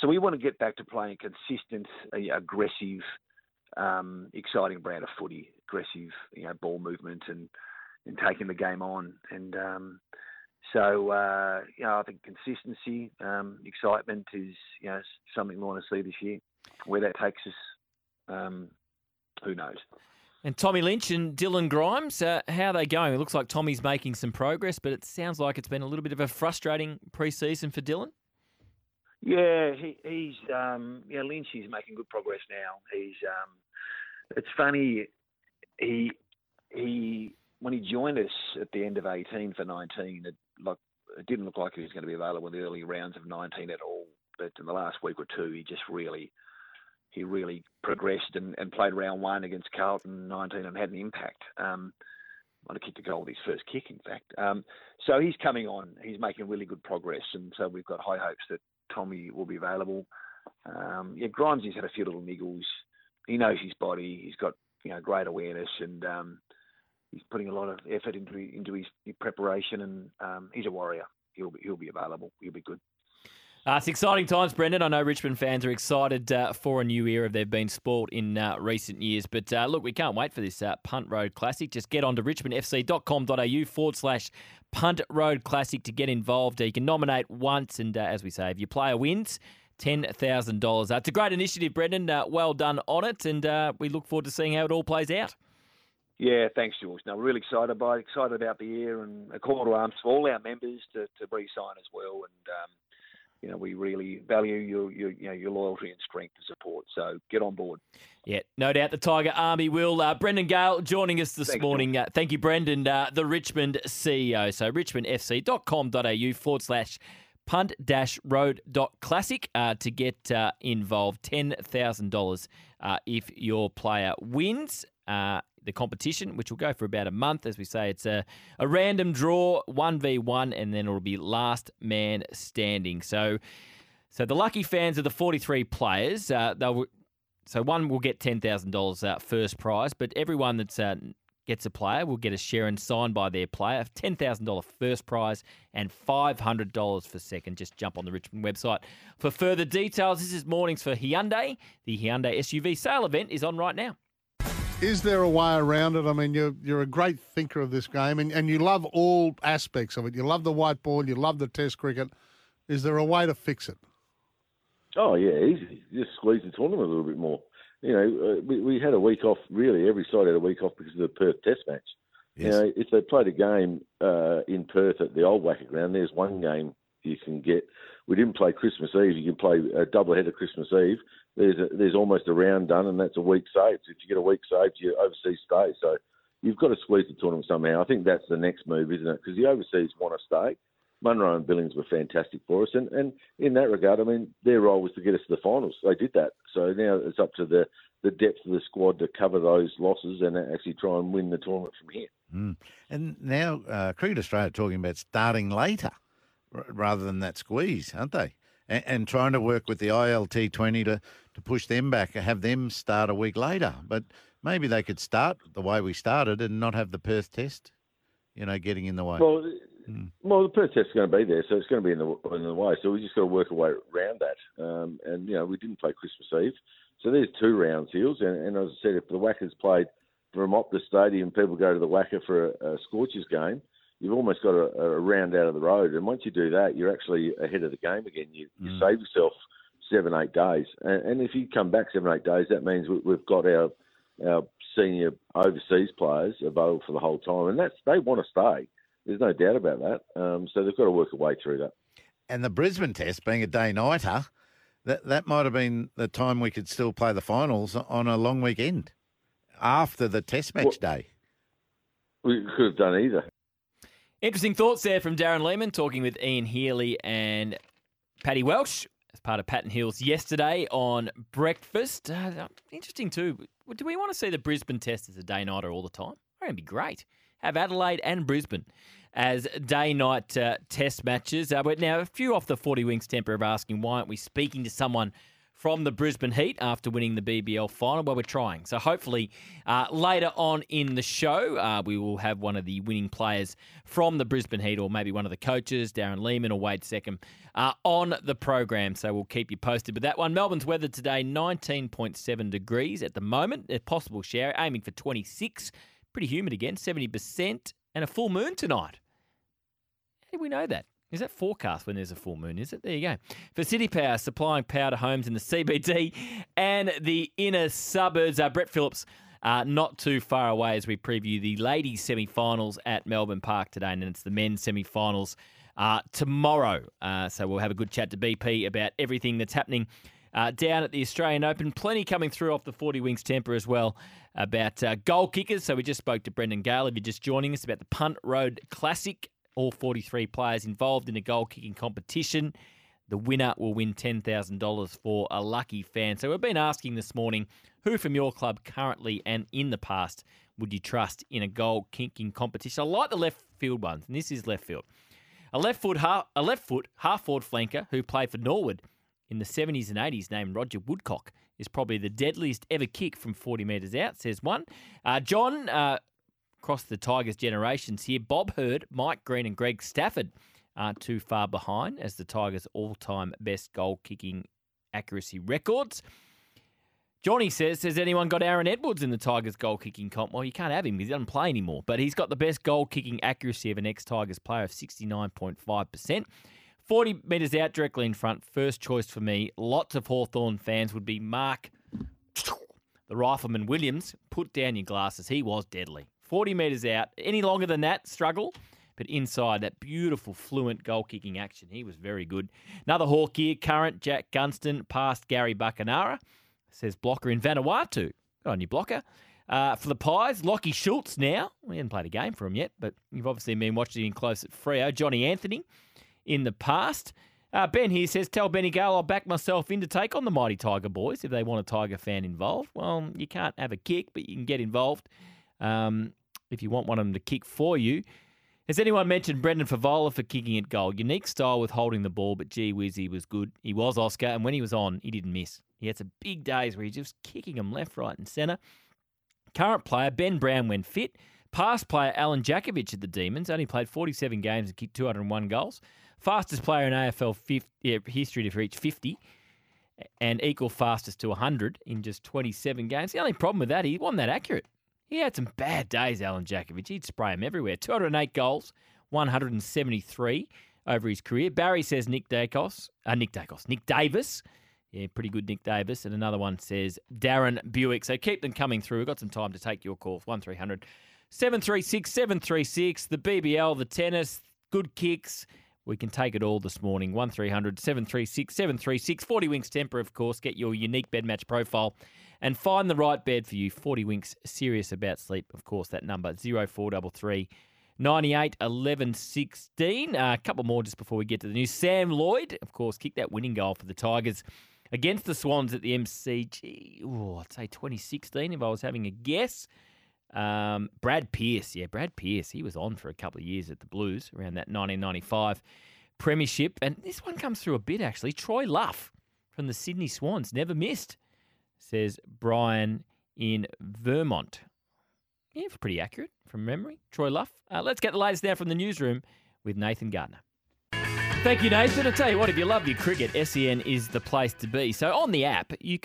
so we want to get back to playing consistent, aggressive, exciting brand of footy, aggressive, ball movement and taking the game on. And I think consistency, excitement is something we want to see this year. Where that takes us, who knows? And Tommy Lynch and Dylan Grimes, how are they going? It looks like Tommy's making some progress, but it sounds like it's been a little bit of a frustrating pre-season for Dylan. Yeah, he's Lynch is making good progress now. It's funny, he when he joined us at the end of 18 for 19, it didn't look like he was going to be available in the early rounds of 19 at all. But in the last week or two, he just really progressed and played round one against Carlton 19 and had an impact. Might have kicked a goal with his first kick, in fact. So he's coming on. He's making really good progress, and so we've got high hopes that Tommy will be available. Grimes, he's had a few little niggles. He knows his body. He's got great awareness, and he's putting a lot of effort into his preparation. And he's a warrior. He'll be available. He'll be good. It's exciting times, Brendon. I know Richmond fans are excited for a new era. They've been spoilt in recent years. But look, we can't wait for this Punt Road Classic. Just get on to richmondfc.com.au /Punt Road Classic to get involved. You can nominate once, and as we say, if your player wins, $10,000. It's a great initiative, Brendon. Well done on it, and we look forward to seeing how it all plays out. Yeah, thanks, George. No, we're really excited about the year, and a call to arms for all our members to re-sign as well, and you know, we really value your loyalty and strength and support. So get on board. Yeah, no doubt the Tiger Army will. Brendon Gale joining us this morning. Thank you, Brendon, the Richmond CEO. So richmondfc.com.au/punt-road-classic to get involved. $10,000 if your player wins the competition, which will go for about a month. As we say, it's a random draw, 1v1, and then it'll be last man standing. So the lucky fans of the 43 players, so one will get $10,000 first prize, but everyone that gets a player will get a Sharon signed by their player, $10,000 first prize and $500 for second. Just jump on the Richmond website for further details. This is Mornings for Hyundai. The Hyundai SUV sale event is on right now. Is there a way around it? I mean, you're a great thinker of this game, and you love all aspects of it. You love the white ball. You love the Test cricket. Is there a way to fix it? Oh, yeah, easy. Just squeeze the tournament a little bit more. You know, we had a week off, really. Every side had a week off because of the Perth Test match. Yes. You know, if they played a game in Perth at the old Wacker Ground, there's one game you can get. We didn't play Christmas Eve. You can play a doubleheader Christmas Eve. There's almost a round done, and that's a week saved. If you get a week saved, you overseas stay. So you've got to squeeze the tournament somehow. I think that's the next move, isn't it? Because the overseas want to stay. Munro and Billings were fantastic for us. And in that regard, I mean, their role was to get us to the finals. They did that. So now it's up to the depth of the squad to cover those losses and actually try and win the tournament from here. Mm. And now Cricket Australia are talking about starting later rather than that squeeze, aren't they? And trying to work with the ILT20 to push them back and have them start a week later. But maybe they could start the way we started and not have the Perth Test, you know, getting in the way. Well, the Perth Test is going to be there, so it's going to be in the way. So we just got to work our way around that. And, you know, we didn't play Christmas Eve. So there's two rounds, Heels. And as I said, if the Wackers played from Optus Stadium, people go to the Wacker for a Scorchers game, you've almost got a round out of the road. And once you do that, you're actually ahead of the game again. You save yourself 7-8 days. And if you come back 7-8 days, that means we've got our senior overseas players available for the whole time. And they want to stay. There's no doubt about that. So they've got to work a way through that. And the Brisbane Test being a day-nighter, that might have been the time we could still play the finals on a long weekend after the Test match day. We could have done either. Interesting thoughts there from Darren Lehman talking with Ian Healy and Paddy Welsh as part of Pat and Hills yesterday on Breakfast. Interesting too. Do we want to see the Brisbane Test as a day-nighter all the time? I reckon it'd be great. Have Adelaide and Brisbane as day-night test matches. But now, a few off the 40 Wings temper of asking, why aren't we speaking to someone from the Brisbane Heat after winning the BBL final? Well, we're trying. So hopefully later on in the show, we will have one of the winning players from the Brisbane Heat or maybe one of the coaches, Darren Lehman or Wade Seckham, on the program. So we'll keep you posted with that one. Melbourne's weather today, 19.7 degrees at the moment. A possible shower, aiming for 26. Pretty humid again, 70%, and a full moon tonight. How do we know that? Is that forecast when there's a full moon, is it? There you go. For City Power, supplying power to homes in the CBD and the inner suburbs. Brett Phillips not too far away as we preview the ladies' semi-finals at Melbourne Park today, and then it's the men's semi-finals tomorrow. So we'll have a good chat to BP about everything that's happening down at the Australian Open. Plenty coming through off the 40 Wings temper as well about goal kickers. So we just spoke to Brendon Gale, if you're just joining us, about the Punt Road Classic. All 43 players involved in a goal-kicking competition. The winner will win $10,000 for a lucky fan. So we've been asking this morning, who from your club currently and in the past would you trust in a goal-kicking competition? I like the left field ones, and this is left field. A left foot half-forward flanker who played for Norwood in the 70s and 80s named Roger Woodcock is probably the deadliest ever kick from 40 metres out, says one. John... across the Tigers' generations here, Bob Hurd, Mike Green and Greg Stafford aren't too far behind as the Tigers' all-time best goal-kicking accuracy records. Johnny says, has anyone got Aaron Edwards in the Tigers' goal-kicking comp? Well, you can't have him because he doesn't play anymore, but he's got the best goal-kicking accuracy of an ex-Tigers player of 69.5%. 40 metres out, directly in front, first choice for me. Lots of Hawthorn fans would be Mark, the Rifleman Williams. Put down your glasses. He was deadly. 40 metres out. Any longer than that, struggle. But inside, that beautiful, fluent goal-kicking action. He was very good. Another Hawk here, current Jack Gunston, past Gary Bacanara. Says blocker in Vanuatu. Good on your blocker. For the Pies, Lockie Schultz now. We haven't played a game for him yet, but you've obviously been watching him close at Freo. Johnny Anthony in the past. Ben here says, tell Benny Gale I'll back myself in to take on the mighty Tiger boys if they want a Tiger fan involved. Well, you can't have a kick, but you can get involved if you want one of them to kick for you. Has anyone mentioned Brendan Favola for kicking at goal? Unique style with holding the ball, but gee whiz, he was good. He was Oscar, and when he was on, he didn't miss. He had some big days where he's just kicking them left, right, and centre. Current player, Ben Brown, when fit. Past player, Alan Jakovic at the Demons. Only played 47 games and kicked 201 goals. Fastest player in AFL history to reach 50 and equal fastest to 100 in just 27 games. The only problem with that, he wasn't that accurate. He had some bad days, Alan Jakovic. He'd spray him everywhere. 208 goals, 173 over his career. Barry says Nick Davis. Yeah, pretty good Nick Davis. And another one says Darren Buick. So keep them coming through. We've got some time to take your calls. 1300 736 736. The BBL, the tennis, good kicks. We can take it all this morning. 1300 736 736. 40 Winks Temper, of course. Get your unique bed match profile and find the right bed for you. 40 Winks, serious about sleep. Of course, that number, 0433 98 11 16. A couple more just before we get to the news. Sam Lloyd, of course, kicked that winning goal for the Tigers against the Swans at the MCG. Oh, I'd say 2016 if I was having a guess. Brad Pearce. He was on for a couple of years at the Blues around that 1995 premiership. And this one comes through a bit, actually. Troy Luff from the Sydney Swans. Never missed, says Brian in Vermont. Yeah, pretty accurate from memory. Troy Luff. Let's get the latest now from the newsroom with Nathan Gardner. Thank you, Nathan. I tell you what, if you love your cricket, SEN is the place to be. So on the app, you've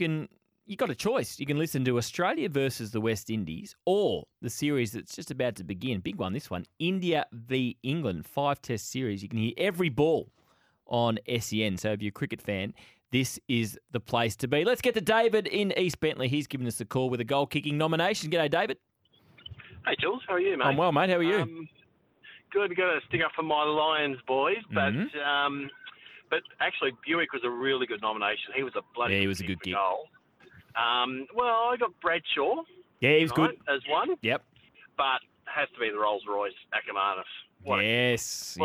got a choice. You can listen to Australia versus the West Indies or the series that's just about to begin. Big one, this one, India v England, 5-test series. You can hear every ball on SEN. So if you're a cricket fan, this is the place to be. Let's get to David in East Bentley. He's given us a call with a goal-kicking nomination. G'day, David. Hey, Jules. How are you, mate? I'm well, mate. How are you? Good. Got to stick up for my Lions, boys. But but actually, Buick was a really good nomination. He was a bloody good kick. Well, I got Bradshaw. Yeah, he was good as one. Yep. But has to be the Rolls Royce Ackermanis. Yes.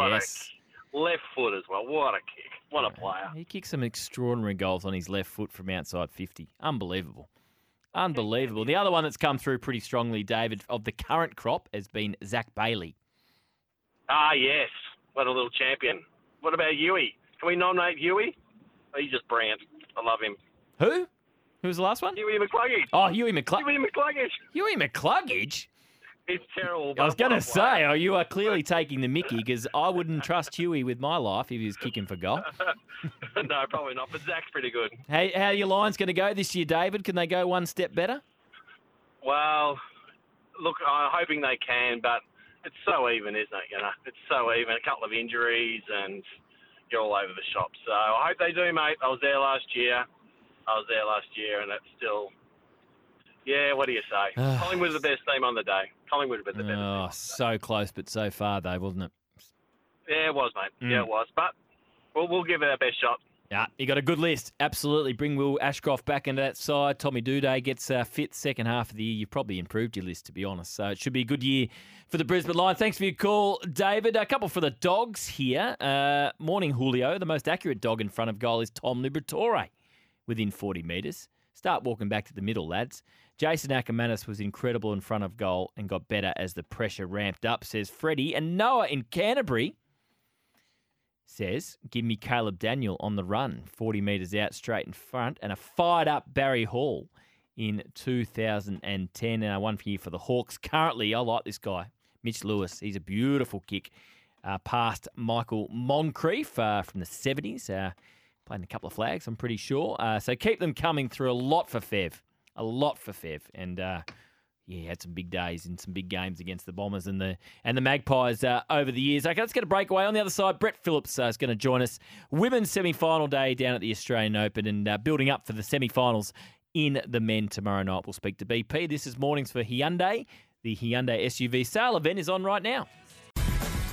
Left foot as well. What a kick. What a player. He kicked some extraordinary goals on his left foot from outside 50. Unbelievable. The other one that's come through pretty strongly, David, of the current crop has been Zach Bailey. Ah, yes. What a little champion. What about Huey? Can we nominate Huey? Oh, he's just brand. I love him. Who? Who was the last one? Huey McCluggage. Oh, Huey McCluggage? He's terrible. I was going to say, you are clearly taking the mickey because I wouldn't trust Huey with my life if he was kicking for goal. No, probably not, but Zach's pretty good. Hey, how are your Lions going to go this year, David? Can they go one step better? Well, look, I'm hoping they can, but it's so even, isn't it? You know, it's so even. A couple of injuries and you're all over the shop. So I hope they do, mate. I was there last year, and it's still... Yeah, what do you say? Collingwood's the best team on the day. Collingwood have been the best team on the day. So close, but so far, though, wasn't it? Yeah, it was, mate. Yeah, it was. But we'll give it our best shot. Yeah, you got a good list. Absolutely. Bring Will Ashcroft back into that side. Tommy Duday gets fit second half of the year. You've probably improved your list, to be honest. So it should be a good year for the Brisbane Lions. Thanks for your call, David. A couple for the Dogs here. Morning, Julio. The most accurate dog in front of goal is Tom Liberatore. Within 40 metres. Start walking back to the middle, lads. Jason Ackermanis was incredible in front of goal and got better as the pressure ramped up, says Freddie. And Noah in Canterbury says, give me Caleb Daniel on the run. 40 metres out, straight in front, and a fired-up Barry Hall in 2010. And one here for the Hawks. Currently, I like this guy, Mitch Lewis. He's a beautiful kick past Michael Moncrief from the 70s. Playing a couple of flags, I'm pretty sure. So keep them coming through. A lot for Fev. And, he had some big days in some big games against the Bombers and the Magpies over the years. Okay, let's get a breakaway. On the other side, Brett Phillips is going to join us. Women's semi-final day down at the Australian Open and building up for the semi-finals in the men tomorrow night. We'll speak to BP. This is Mornings for Hyundai. The Hyundai SUV sale event is on right now.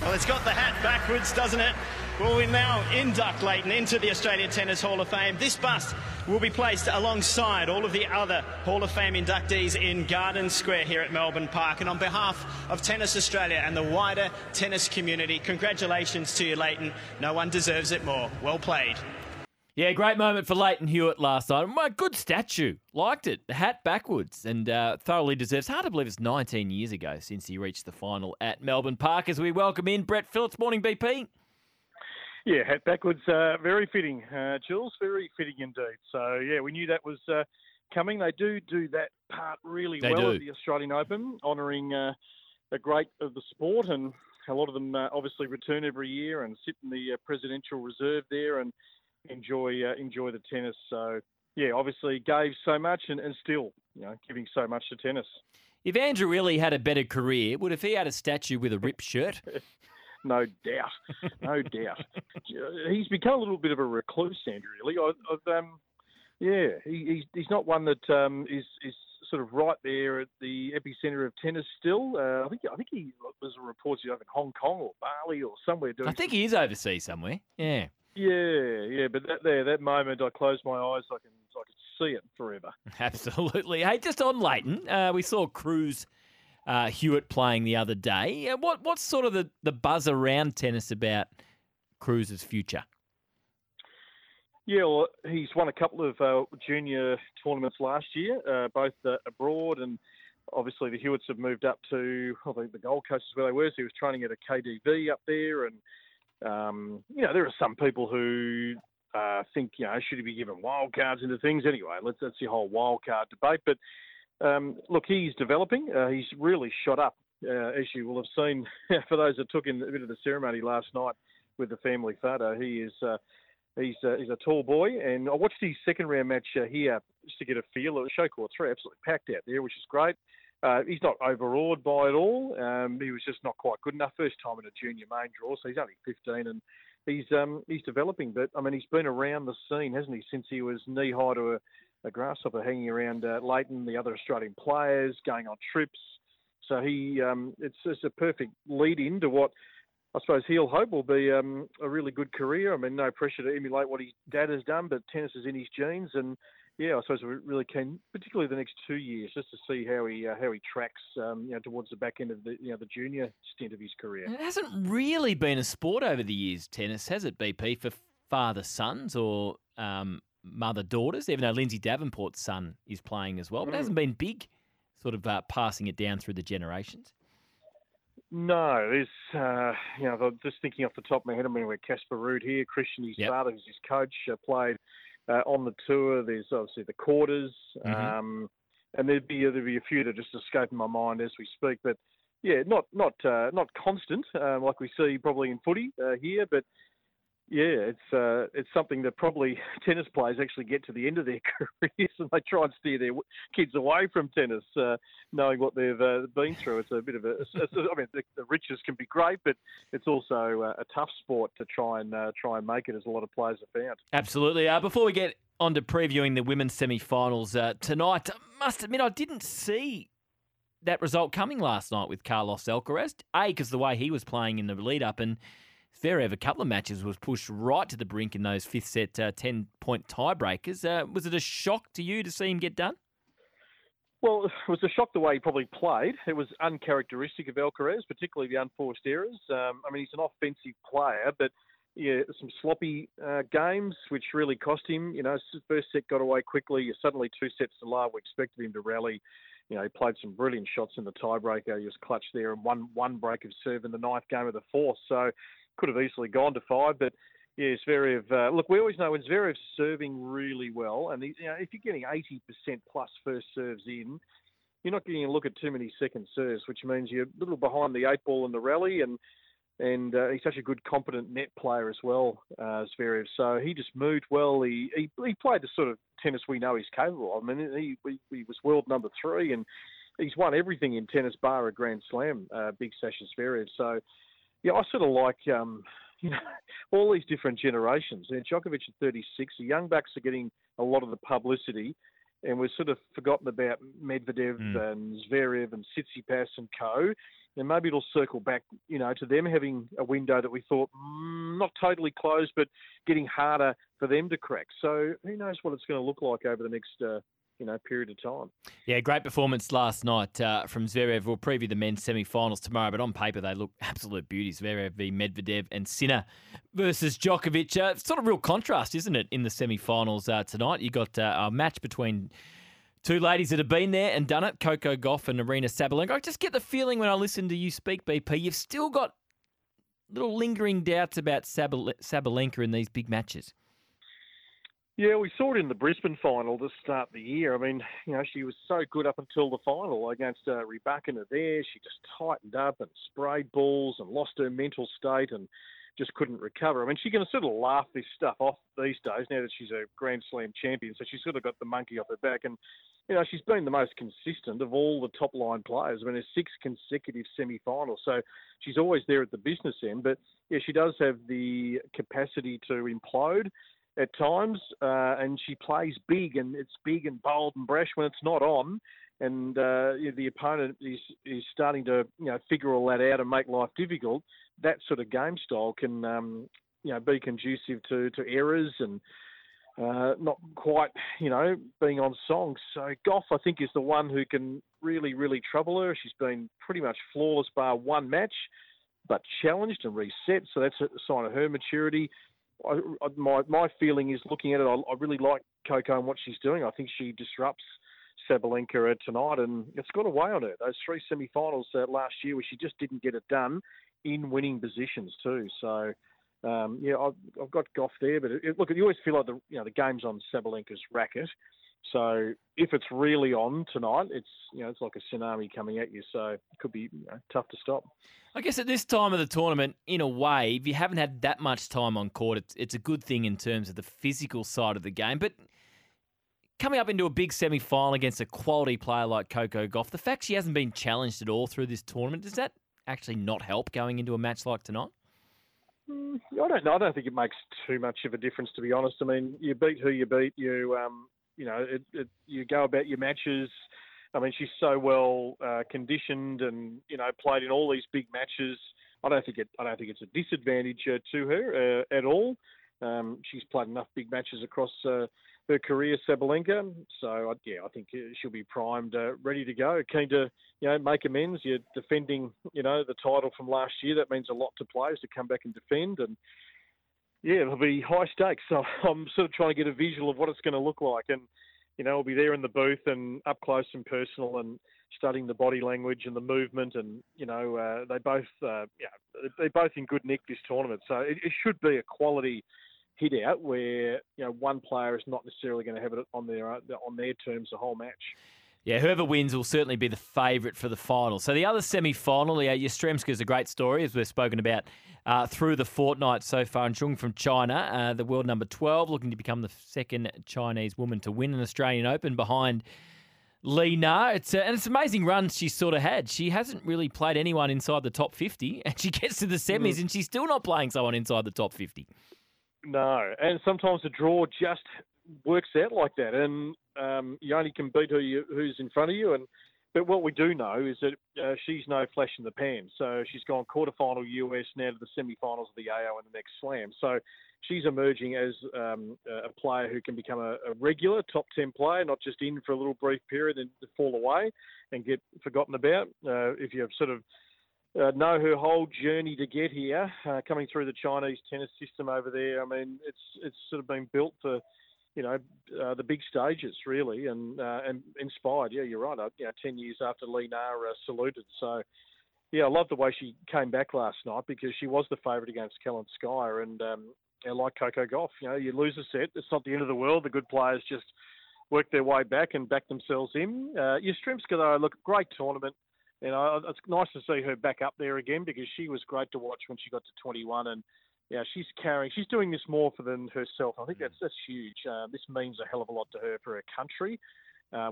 Well, it's got the hat backwards, doesn't it? Well, we now induct Leighton into the Australia Tennis Hall of Fame. This bust will be placed alongside all of the other Hall of Fame inductees in Garden Square here at Melbourne Park. And on behalf of Tennis Australia and the wider tennis community, congratulations to you, Leighton. No one deserves it more. Well played. Yeah, great moment for Leighton Hewitt last night. My good statue. Liked it. The hat backwards and thoroughly deserves. Hard to believe it's 19 years ago since he reached the final at Melbourne Park as we welcome in Brett Phillips. Morning, BP. Yeah, hat backwards. Very fitting, Jules. Very fitting indeed. So, yeah, we knew that was coming. They do that part really well at the Australian Open, honouring the great of the sport. And a lot of them obviously return every year and sit in the presidential reserve there and enjoy the tennis. So, yeah, obviously gave so much and still, you know, giving so much to tennis. If Andrew really had a better career, would if he had a statue with a ripped shirt? No doubt. No doubt. He's become a little bit of a recluse, Andrew, really. He's not one that is sort of right there at the epicenter of tennis still. I think he was reported over in Hong Kong or Bali or somewhere. I think he is overseas somewhere, yeah. Yeah, but that moment I closed my eyes, I could see it forever. Absolutely. Hey, just on Leighton, we saw Cruz Hewitt playing the other day. What's sort of the buzz around tennis about Cruz's future? Yeah, well, he's won a couple of junior tournaments last year, both abroad and obviously the Hewitts have moved up to, I think, the Gold Coast is where they were. So he was training at a KDV up there and you know, there are some people who think, you know, should he be given wild cards into things? Anyway, that's the whole wild card debate. But, look, he's developing. He's really shot up, as you will have seen. For those that took in a bit of the ceremony last night with the family photo, he's a tall boy. And I watched his second-round match here just to get a feel. It was show court 3, absolutely packed out there, which is great. He's not overawed by it all. He was just not quite good enough. First time in a junior main draw, so he's only 15 and he's developing. But, I mean, he's been around the scene, hasn't he, since he was knee-high to a grasshopper hanging around Leighton, the other Australian players, going on trips. So he it's just a perfect lead-in to what I suppose he'll hope will be a really good career. I mean, no pressure to emulate what his dad has done, but tennis is in his genes and... Yeah, I suppose we're really keen, particularly the next 2 years, just to see how he tracks, you know, towards the back end of the junior stint of his career. It hasn't really been a sport over the years, tennis, has it, BP, for father sons or mother daughters? Even though Lindsay Davenport's son is playing as well, but it hasn't been big, sort of passing it down through the generations. No, there's, you know, I'm just thinking off the top of my head. I mean, we're Casper Ruud here, Christian, his father, who's his coach, played. On the tour, there's obviously the quarters, and there'd be a few that just escape my mind as we speak. But yeah, not constant like we see probably in footy here. But yeah, it's something that probably tennis players actually get to the end of their careers and they try and steer their kids away from tennis, knowing what they've been through. It's a bit of a I mean, the riches can be great, but it's also a tough sport to try and make it, as a lot of players have found. Absolutely. Before we get on to previewing the women's semi-finals tonight, I must admit I didn't see that result coming last night with Carlos Alcaraz. A, because the way he was playing in the lead-up, and Zverev, a couple of matches, was pushed right to the brink in those fifth-set 10-point tiebreakers. Was it a shock to you to see him get done? Well, it was a shock the way he probably played. It was uncharacteristic of Alcaraz, particularly the unforced errors. I mean, he's an offensive player, but yeah, some sloppy games, which really cost him. You know, his first set got away quickly. You're suddenly 2 sets to love. We expected him to rally. You know, he played some brilliant shots in the tiebreaker. He was clutch there and one break of serve in the 9th game of the 4th. So... could have easily gone to 5, but yeah, Zverev. Look, we always know when Zverev's serving really well, and you know, if you're getting 80% plus first serves in, you're not getting a look at too many second serves, which means you're a little behind the 8 ball in the rally, and he's such a good, competent net player as well, Zverev. So he just moved well. He played the sort of tennis we know he's capable of. I mean, he was world number 3, and he's won everything in tennis bar a Grand Slam. Big Sasha Zverev. So. Yeah, I sort of like, you know, all these different generations. And Djokovic at 36, the young bucks are getting a lot of the publicity. And we've sort of forgotten about Medvedev and Zverev and Tsitsipas and co. And maybe it'll circle back, you know, to them having a window that we thought not totally closed, but getting harder for them to crack. So who knows what it's going to look like over the next period of time. Yeah, great performance last night from Zverev. We'll preview the men's semi-finals tomorrow, but on paper they look absolute beauties. Zverev v Medvedev and Sinner versus Djokovic. It's sort of real contrast, isn't it, in the semi-finals tonight? You got a match between two ladies that have been there and done it, Coco Gauff and Aryna Sabalenka. I just get the feeling when I listen to you speak, BP, you've still got little lingering doubts about Sabalenka in these big matches. Yeah, we saw it in the Brisbane final to start the year. I mean, you know, she was so good up until the final against Rybakina there. She just tightened up and sprayed balls and lost her mental state and just couldn't recover. I mean, she can sort of laugh this stuff off these days now that she's a Grand Slam champion. So she's sort of got the monkey off her back. And, you know, she's been the most consistent of all the top-line players. I mean, there's six consecutive semi-finals. So she's always there at the business end. But, yeah, she does have the capacity to implode at times, and she plays big, and it's big and bold and brash when it's not on, and the opponent is starting to figure all that out and make life difficult. That sort of game style can be conducive to errors and not quite being on song. So Gauff, I think, is the one who can really, really trouble her. She's been pretty much flawless bar one match, but challenged and reset. So that's a sign of her maturity. My feeling is, looking at it, I really like Coco and what she's doing. I think she disrupts Sabalenka tonight, and it's got a way on her. Those three semi-finals last year where she just didn't get it done in winning positions too. So, I've got Gauff there, but you always feel like the game's on Sabalenka's racket. So if it's really on tonight, it's like a tsunami coming at you. So it could be tough to stop. I guess at this time of the tournament, in a way, if you haven't had that much time on court, it's a good thing in terms of the physical side of the game. But coming up into a big semi-final against a quality player like Coco Gauff, the fact she hasn't been challenged at all through this tournament, does that actually not help going into a match like tonight? I don't know. I don't think it makes too much of a difference, to be honest. I mean, you beat who you beat. You go about your matches. I mean, she's so well conditioned and played in all these big matches. I don't think it's a disadvantage to her at all. She's played enough big matches across her career, Sabalenka. So I think she'll be primed, ready to go, keen to make amends. You're defending the title from last year. That means a lot to players to come back and defend and. Yeah, it'll be high stakes. So I'm sort of trying to get a visual of what it's going to look like. And, I'll be there in the booth and up close and personal and studying the body language and the movement. And, they're both in good nick this tournament. So it should be a quality hit out where, one player is not necessarily going to have it on their terms the whole match. Yeah, whoever wins will certainly be the favourite for the final. So the other semi-final, Yastremska is a great story, as we've spoken about through the fortnight so far. And Zheng from China, the world number 12, looking to become the second Chinese woman to win an Australian Open behind Li Na. And it's an amazing run she's sort of had. She hasn't really played anyone inside the top 50, and she gets to the semis and she's still not playing someone inside the top 50. No, and sometimes the draw just works out like that, and you only can beat who's in front of you. But what we do know is that she's no flash in the pan. So she's gone quarterfinal US now to the semi-finals of the AO and the next Slam. So she's emerging as a player who can become a regular top 10 player, not just in for a little brief period and fall away and get forgotten about. If you have sort of know her whole journey to get here, coming through the Chinese tennis system over there. I mean, it's sort of been built for the big stages, really, and inspired. Yeah, you're right. 10 years after Li Na saluted. So, yeah, I love the way she came back last night because she was the favourite against Kellan Skyer. And like Coco Gauff, you lose a set. It's not the end of the world. The good players just work their way back and back themselves in. Yastremska, though, look, great tournament. It's nice to see her back up there again because she was great to watch when she got to 21 and, yeah, she's doing this more for than herself. I think that's huge. This means a hell of a lot to her for her country,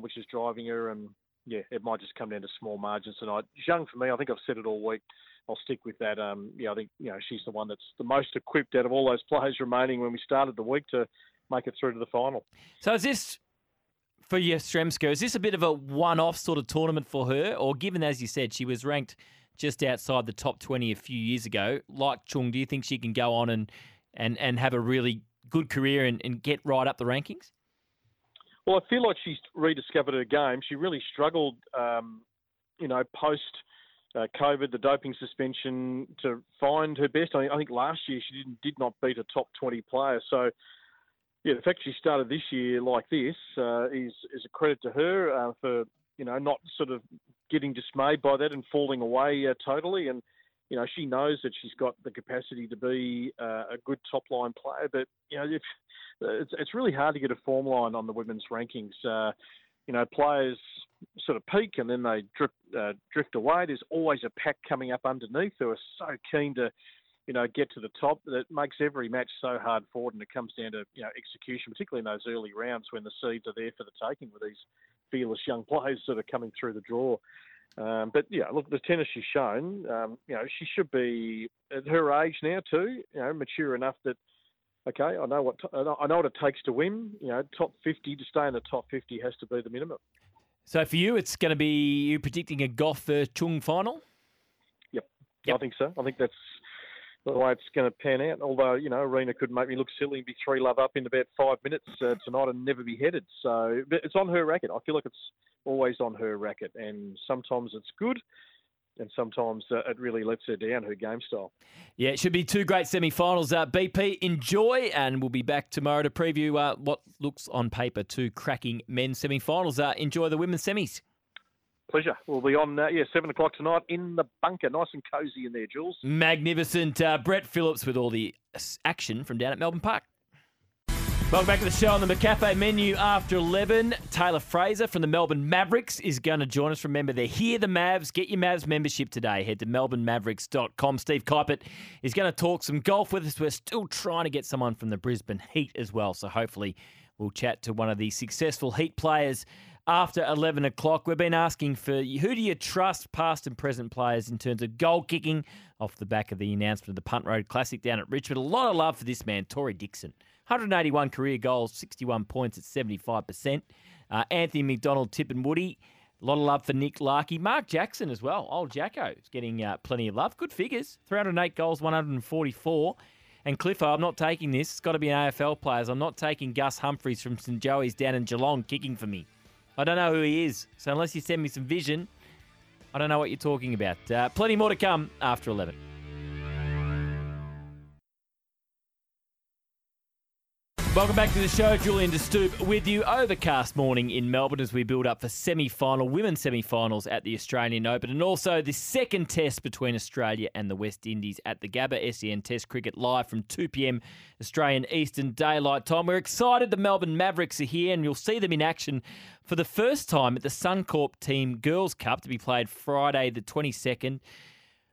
which is driving her. And yeah, it might just come down to small margins tonight. Zheng, for me, I think I've said it all week. I'll stick with that. I think she's the one that's the most equipped out of all those players remaining when we started the week to make it through to the final. So is this for Yastremska, is this a bit of a one-off sort of tournament for her? Or given, as you said, she was ranked just outside the top 20 a few years ago, like Chung, do you think she can go on and have a really good career and get right up the rankings? Well, I feel like she's rediscovered her game. She really struggled, post COVID, the doping suspension, to find her best. I think last year she did not beat a top 20 player. So, yeah, the fact she started this year like this is a credit to her for, not sort of getting dismayed by that and falling away totally. And, she knows that she's got the capacity to be a good top-line player. But, it's really hard to get a form line on the women's rankings. Players sort of peak and then they drift away. There's always a pack coming up underneath who are so keen to, get to the top. That makes every match so hard forward, and it comes down to, execution, particularly in those early rounds when the seeds are there for the taking with these fearless young players that are coming through the draw. The tennis she's shown, she should be at her age now too, mature enough that, okay, I know what it takes to win. Top 50, to stay in the top 50 has to be the minimum. So for you, it's going to be you predicting a Gauff versus Chung final? Yep, I think so. I think that's the way it's going to pan out. Although, Aryna could make me look silly and be 3-love up in about 5 minutes tonight and never be headed. So but it's on her racket. I feel like it's always on her racket, and sometimes it's good. And sometimes it really lets her down, her game style. Yeah, it should be two great semi-finals. BP, enjoy, and we'll be back tomorrow to preview what looks on paper two cracking men's semi-finals. Enjoy the women's semis. Pleasure. We'll be on, 7 o'clock tonight in the bunker. Nice and cosy in there, Jules. Magnificent. Brett Phillips with all the action from down at Melbourne Park. Welcome back to the show on the McCafe menu after 11. Taylor Fraser from the Melbourne Mavericks is going to join us. Remember, they're here, the Mavs. Get your Mavs membership today. Head to melbournemavericks.com. Steve Kuipert is going to talk some golf with us. We're still trying to get someone from the Brisbane Heat as well, so hopefully we'll chat to one of the successful Heat players after 11 o'clock. We've been asking for who do you trust, past and present players, in terms of goal kicking off the back of the announcement of the Punt Road Classic down at Richmond. A lot of love for this man, Torrey Dixon. 181 career goals, 61 points at 75%. Anthony McDonald, Tip and Woody. A lot of love for Nick Larkey. Mark Jackson as well. Old Jacko is getting plenty of love. Good figures. 308 goals, 144. And Cliffo, I'm not taking this. It's got to be an AFL player. I'm not taking Gus Humphries from St Joey's down in Geelong kicking for me. I don't know who he is. So unless you send me some vision, I don't know what you're talking about. Plenty more to come after 11. Welcome back to the show. Julian De Stoop with you. Overcast morning in Melbourne as we build up for women's semi-finals at the Australian Open, and also the second test between Australia and the West Indies at the Gabba. SEN Test Cricket live from 2 p.m. Australian Eastern Daylight Time. We're excited the Melbourne Mavericks are here, and you'll see them in action for the first time at the Suncorp Team Girls Cup, to be played Friday the 22nd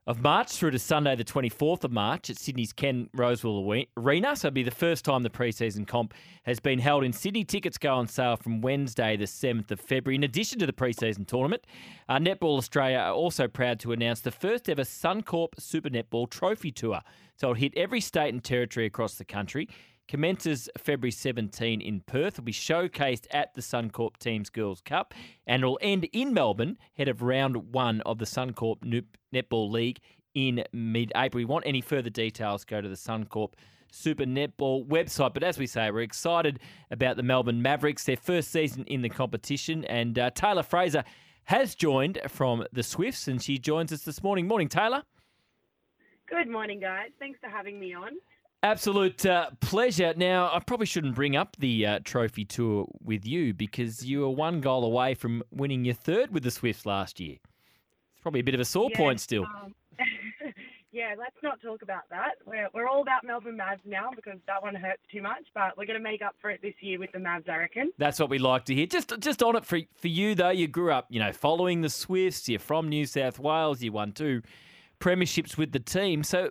of March through to Sunday the 24th of March at Sydney's Ken Rosewall Arena. So it'll be the first time the pre-season comp has been held in Sydney. Tickets go on sale from Wednesday the 7th of February. In addition to the pre-season tournament, Netball Australia are also proud to announce the first ever Suncorp Super Netball Trophy Tour. So it'll hit every state and territory across the country. Commences February 17 in Perth. Will be showcased at the Suncorp Teams Girls Cup, and it'll end in Melbourne, head of round one of the Suncorp Netball League in mid-April. If you want any further details, go to the Suncorp Super Netball website. But as we say, we're excited about the Melbourne Mavericks, their first season in the competition, and Taylor Fraser has joined from the Swifts, and she joins us this morning. Morning, Taylor. Good morning, guys. Thanks for having me on. Absolute pleasure. Now, I probably shouldn't bring up the trophy tour with you, because you were one goal away from winning your third with the Swifts last year. It's probably a bit of a sore point still. Yeah, let's not talk about that. We're all about Melbourne Mavs now, because that one hurts too much, but we're going to make up for it this year with the Mavs, I reckon. That's what we like to hear. Just on it for you, though, you grew up, following the Swifts. You're from New South Wales. You won 2 premierships with the team. So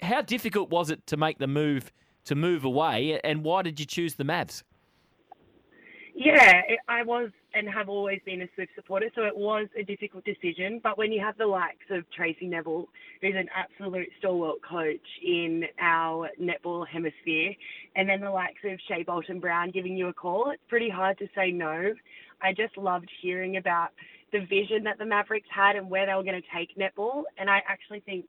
how difficult was it to make the move away, and why did you choose the Mavs? Yeah, I was and have always been a Swift supporter, so it was a difficult decision. But when you have the likes of Tracy Neville, who's an absolute stalwart coach in our netball hemisphere, and then the likes of Shea Bolton-Brown giving you a call, it's pretty hard to say no. I just loved hearing about the vision that the Mavericks had and where they were going to take netball, and I actually think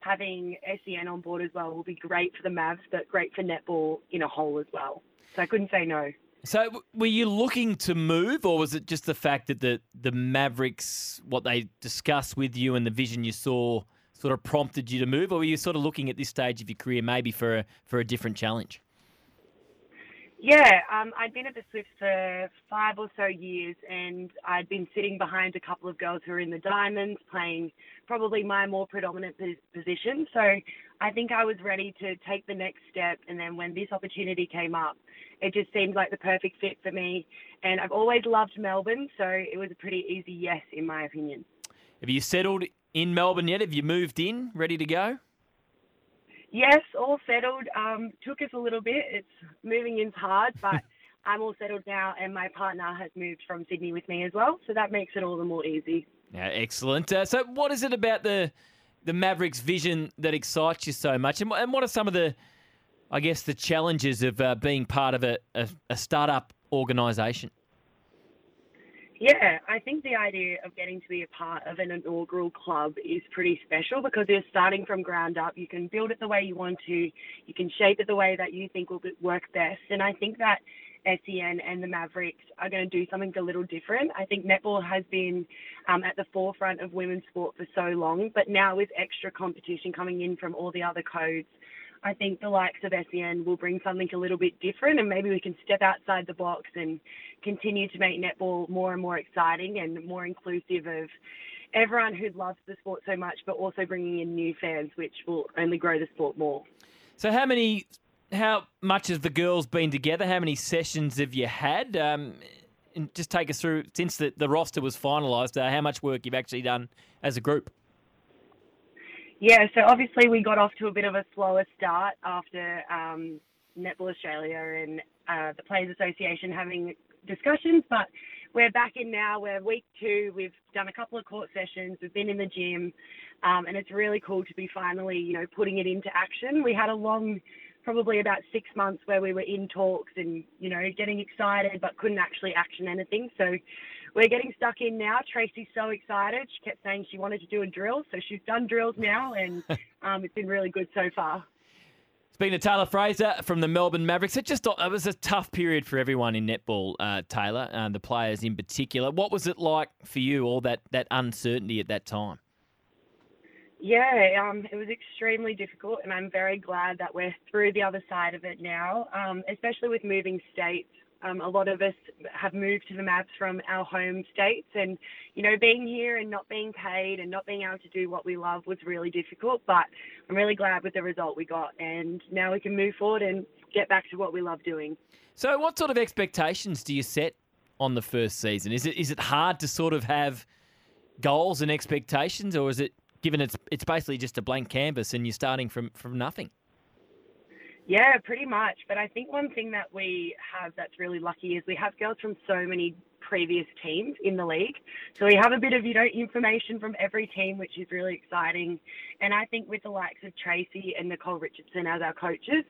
having SEN on board as well will be great for the Mavs, but great for netball in a whole as well. So I couldn't say no. So were you looking to move, or was it just the fact that the Mavericks, what they discussed with you and the vision you saw sort of prompted you to move, or were you sort of looking at this stage of your career maybe for a different challenge? Yeah, I'd been at the Swifts for 5 or so years, and I'd been sitting behind a couple of girls who were in the Diamonds playing probably my more predominant position. So I think I was ready to take the next step, and then when this opportunity came up, it just seemed like the perfect fit for me. And I've always loved Melbourne, so it was a pretty easy yes in my opinion. Have you settled in Melbourne yet? Have you moved in, ready to go? Yes, all settled. Took us a little bit. It's moving in's hard, but I'm all settled now, and my partner has moved from Sydney with me as well, so that makes it all the more easy. Yeah, excellent. So what is it about the Mavericks' vision that excites you so much, and what are some of the, I guess, the challenges of being part of a start-up organisation? Yeah, I think the idea of getting to be a part of an inaugural club is pretty special because you're starting from ground up. You can build it the way you want to. You can shape it the way that you think will work best. And I think that SEN and the Mavericks are going to do something a little different. I think netball has been at the forefront of women's sport for so long, but now with extra competition coming in from all the other codes, I think the likes of SEN will bring something a little bit different, and maybe we can step outside the box and continue to make netball more and more exciting and more inclusive of everyone who loves the sport so much, but also bringing in new fans, which will only grow the sport more. So how much has the girls been together? How many sessions have you had? And just take us through, since the roster was finalised, how much work you've actually done as a group? Yeah, so obviously we got off to a bit of a slower start after Netball Australia and the Players Association having discussions, but we're back in now. We're week two. We've done a couple of court sessions. We've been in the gym, and it's really cool to be finally, putting it into action. We had a long, probably about 6 months where we were in talks and, getting excited but couldn't actually action anything. So we're getting stuck in now. Tracy's so excited. She kept saying she wanted to do a drill, so she's done drills now, and it's been really good so far. Speaking to Taylor Fraser from the Melbourne Mavericks, it was a tough period for everyone in netball, Taylor, and the players in particular. What was it like for you, all that uncertainty at that time? Yeah, it was extremely difficult, and I'm very glad that we're through the other side of it now, especially with moving states. A lot of us have moved to the Mavs from our home states, and, being here and not being paid and not being able to do what we love was really difficult, but I'm really glad with the result we got, and now we can move forward and get back to what we love doing. So what sort of expectations do you set on the first season? Is it hard to sort of have goals and expectations, or is it, given it's basically just a blank canvas and you're starting from nothing? Yeah, pretty much. But I think one thing that we have that's really lucky is we have girls from so many previous teams in the league. So we have a bit of, information from every team, which is really exciting. And I think with the likes of Tracy and Nicole Richardson as our coaches,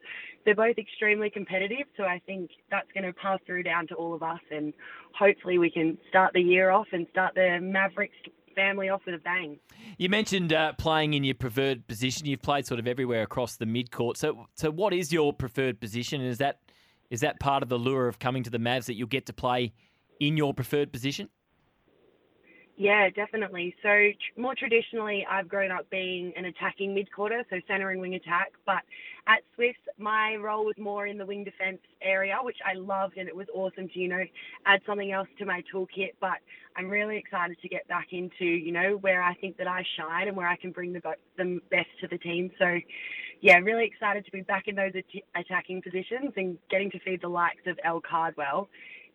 they're both extremely competitive. So I think that's going to pass through down to all of us. And hopefully we can start the year off and start the Mavericks family off with a bang. You mentioned playing in your preferred position. You've played sort of everywhere across the midcourt. So what is your preferred position? And is that part of the lure of coming to the Mavs, that you'll get to play in your preferred position? Yeah, definitely. So more traditionally, I've grown up being an attacking mid-quarter, so centre and wing attack. But at Swifts, my role was more in the wing defence area, which I loved, and it was awesome to, add something else to my toolkit. But I'm really excited to get back into, where I think that I shine and where I can bring the best to the team. So, yeah, really excited to be back in those attacking positions, and getting to feed the likes of Elle Cardwell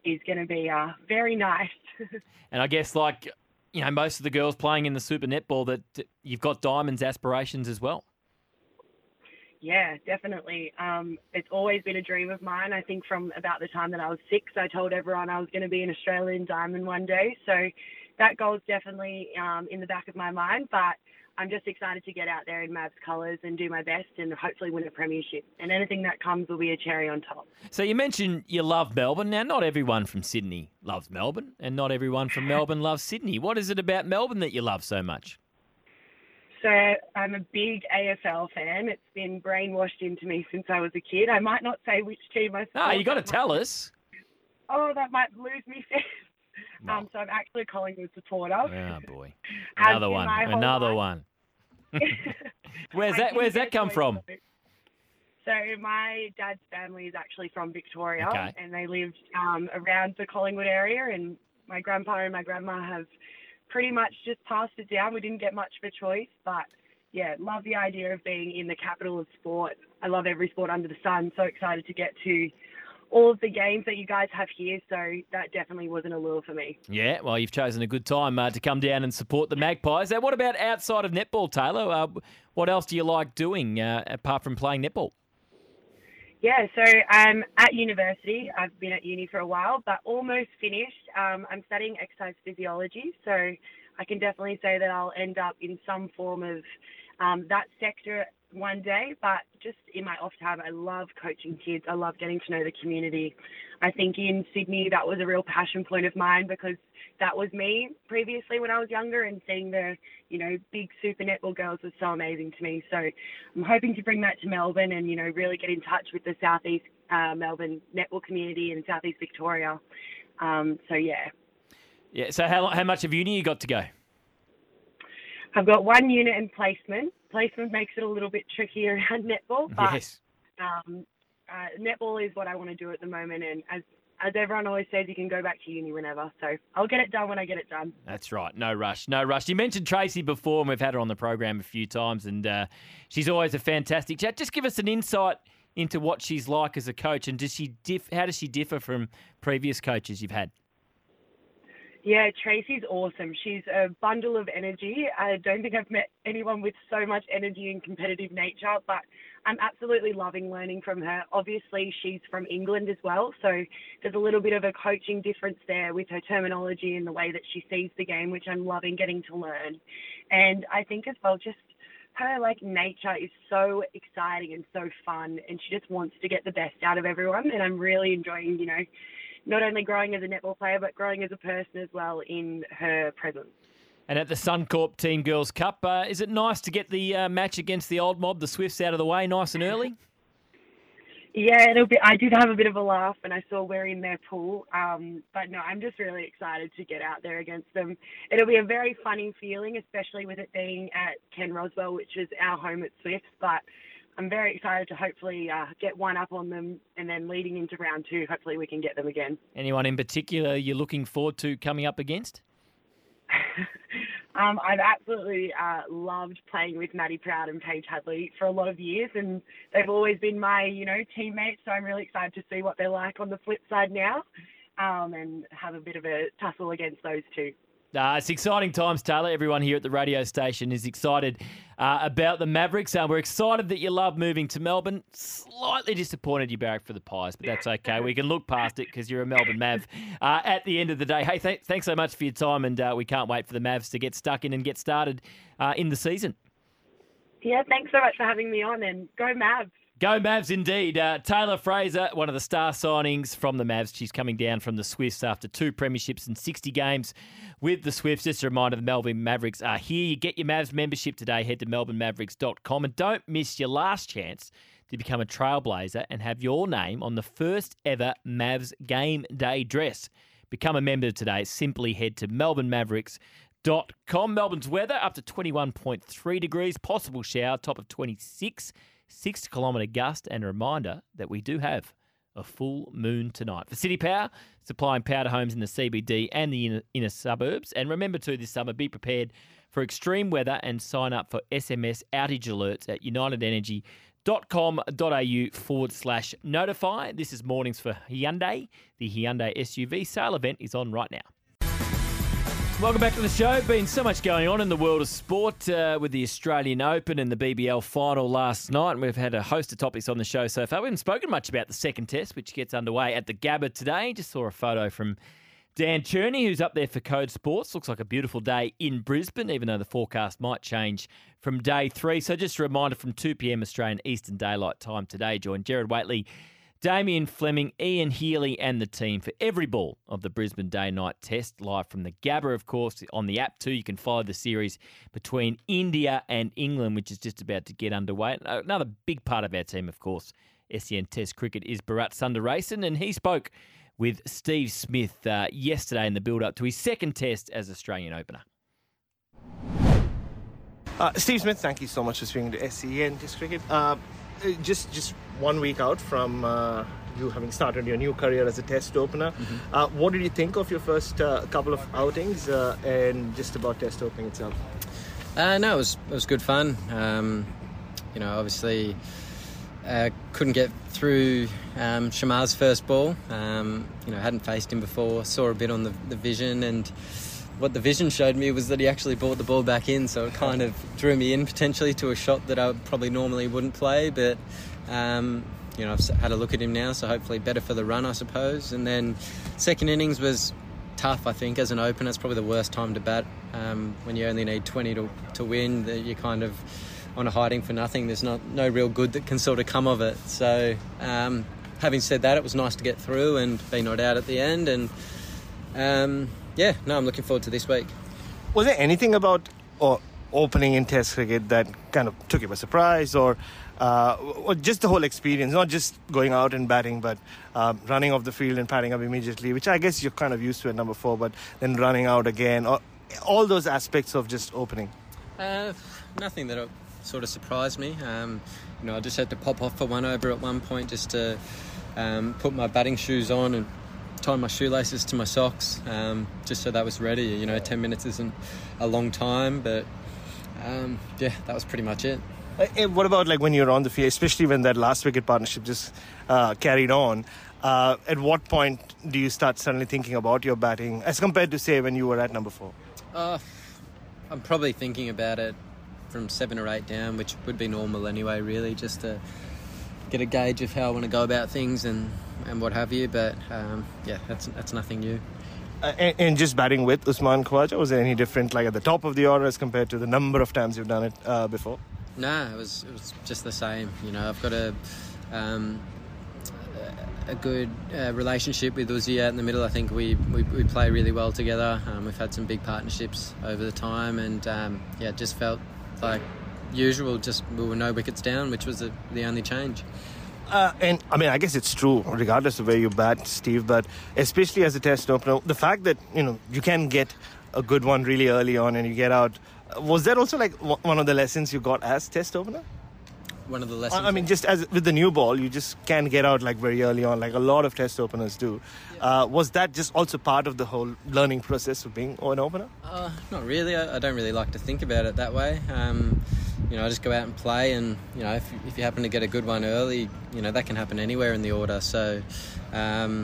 is going to be very nice. And I guess, like, most of the girls playing in the Super Netball, that you've got Diamonds aspirations as well. Yeah, definitely. It's always been a dream of mine. I think from about the time that I was 6, I told everyone I was going to be an Australian diamond one day. So that goal is definitely in the back of my mind. But I'm just excited to get out there in Mavs colours and do my best and hopefully win a premiership. And anything that comes will be a cherry on top. So you mentioned you love Melbourne. Now, not everyone from Sydney loves Melbourne and not everyone from Melbourne loves Sydney. What is it about Melbourne that you love so much? So I'm a big AFL fan. It's been brainwashed into me since I was a kid. I might not say which team I support. No, you got to tell us. Oh, that might lose me fans. No. So I'm actually a Collingwood supporter. Oh, boy. Another one. Where's that come from? So my dad's family is actually from Victoria, and they lived around the Collingwood area, and my grandpa and my grandma have pretty much just passed it down. We didn't get much of a choice, but yeah, love the idea of being in the capital of sport. I love every sport under the sun. So excited to get to all of the games that you guys have here, so that definitely was an allure for me. Yeah, well, you've chosen a good time to come down and support the Magpies. Now, what about outside of netball, Taylor? What else do you like doing apart from playing netball? Yeah, so I'm at university. I've been at uni for a while, but almost finished. I'm studying exercise physiology, so I can definitely say that I'll end up in some form of that sector one day, but just in my off time, I love coaching kids. I love getting to know the community. I think in Sydney, that was a real passion point of mine because that was me previously when I was younger, and seeing the, you know, big super netball girls was so amazing to me. So I'm hoping to bring that to Melbourne and, you know, really get in touch with the Southeast Melbourne netball community and Southeast Victoria. Yeah. So how much of uni you got to go? I've got one unit in placement. Placement makes it a little bit tricky around netball, but yes. Netball is what I want to do at the moment. And as everyone always says, you can go back to uni whenever. So I'll get it done when I get it done. That's right. No rush. You mentioned Tracy before, and we've had her on the program a few times, and she's always a fantastic chat. Just give us an insight into what she's like as a coach, and how does she differ from previous coaches you've had? Yeah, Tracy's awesome. She's a bundle of energy. I don't think I've met anyone with so much energy and competitive nature, but I'm absolutely loving learning from her. Obviously, she's from England as well, so there's a little bit of a coaching difference there with her terminology and the way that she sees the game, which I'm loving getting to learn. And I think as well, just her nature is so exciting and so fun, and she just wants to get the best out of everyone, and I'm really enjoying, you know, not only growing as a netball player, but growing as a person as well in her presence. And at the Suncorp Team Girls Cup, is it nice to get the match against the old mob, the Swifts, out of the way nice and early? Yeah, it'll be. I did have a bit of a laugh and I saw we're in their pool. But no, I'm just really excited to get out there against them. It'll be a very funny feeling, especially with it being at Ken Roswell, which is our home at Swifts, but I'm very excited to hopefully get one up on them, and then leading into round 2, hopefully we can get them again. Anyone in particular you're looking forward to coming up against? I've absolutely loved playing with Maddie Proud and Paige Hadley for a lot of years, and they've always been my, you know, teammates, so I'm really excited to see what they're like on the flip side now and have a bit of a tussle against those two. It's exciting times, Taylor. Everyone here at the radio station is excited about the Mavericks. We're excited that you love moving to Melbourne. Slightly disappointed you barrack for the Pies, but that's okay. We can look past it because you're a Melbourne Mav at the end of the day. Hey, thanks so much for your time, and we can't wait for the Mavs to get stuck in and get started in the season. Yeah, thanks so much for having me on, and go Mavs. Go Mavs indeed. Taylor Fraser, one of the star signings from the Mavs. She's coming down from the Swifts after 2 premierships and 60 games with the Swifts. Just a reminder, the Melbourne Mavericks are here. You get your Mavs membership today. Head to melbournemavericks.com and don't miss your last chance to become a trailblazer and have your name on the first ever Mavs game day dress. Become a member today. Simply head to melbournemavericks.com. Melbourne's weather up to 21.3 degrees. Possible shower, top of 26. 6-kilometre gust, and a reminder that we do have a full moon tonight. For City Power, supplying power to homes in the CBD and the inner suburbs. And remember too, this summer, be prepared for extreme weather and sign up for SMS outage alerts at unitedenergy.com.au/notify. This is Mornings for Hyundai. The Hyundai SUV sale event is on right now. Welcome back to the show. Been so much going on in the world of sport with the Australian Open and the BBL final last night. And we've had a host of topics on the show so far. We haven't spoken much about the second test, which gets underway at the Gabba today. Just saw a photo from Dan Cherney, who's up there for Code Sports. Looks like a beautiful day in Brisbane, even though the forecast might change from day three. So just a reminder, from 2pm Australian Eastern Daylight Time today, join Jared Waitley, Damien Fleming, Ian Healy and the team for every ball of the Brisbane Day-Night Test, live from the Gabba, of course, on the app too. You can follow the series between India and England, which is just about to get underway. Another big part of our team, of course, SEN Test Cricket, is Bharat Sundaresan, and he spoke with Steve Smith yesterday in the build-up to his second test as Australian opener. Steve Smith, thank you so much for speaking to SEN Test Cricket. Just 1 week out from you having started your new career as a test opener. Mm-hmm. What did you think of your first couple of outings and just about test opening itself? No, it was good fun. Obviously couldn't get through Shamar's first ball. Hadn't faced him before. Saw a bit on the vision, and what the vision showed me was that he actually brought the ball back in, so it kind of drew me in potentially to a shot that I probably normally wouldn't play, but I've had a look at him now, so hopefully better for the run, I suppose. And then second innings was tough, I think, as an opener. It's probably the worst time to bat when you only need 20 to win, that you're kind of on a hiding for nothing. There's no real good that can sort of come of it. So having said that, it was nice to get through and be not out at the end, and I'm looking forward to this week. Was there anything about opening in Test cricket that kind of took you by surprise, or just the whole experience, not just going out and batting, but running off the field and padding up immediately, which I guess you're kind of used to at number four, but then running out again, or all those aspects of just opening? Nothing that sort of surprised me. I just had to pop off for one over at one point just to put my batting shoes on and tie my shoelaces to my socks just so that was ready. 10 minutes isn't a long time, but that was pretty much it. What about when you're on the field, especially when that last wicket partnership just carried on, at what point do you start suddenly thinking about your batting as compared to, say, when you were at number four? I'm probably thinking about it from 7 or 8 down, which would be normal anyway, really, just to get a gauge of how I want to go about things and what have you, but that's nothing new. And just batting with Usman Khawaja, was it any different, at the top of the order as compared to the number of times you've done it before? No, it was just the same. I've got a good relationship with Uzi out in the middle. I think we play really well together. We've had some big partnerships over the time, and it just felt like usual. Just we were no wickets down, which was the only change. I guess it's true regardless of where you bat, Steve, but especially as a test opener, the fact that, you can get a good one really early on and you get out, was that also one of the lessons you got as test opener? One of the lessons? Just as with the new ball, you just can get out very early on, like a lot of test openers do. Yeah. Was that just also part of the whole learning process of being an opener? Not really. I don't really like to think about it that way. I just go out and play, and if you happen to get a good one early, that can happen anywhere in the order. So, I've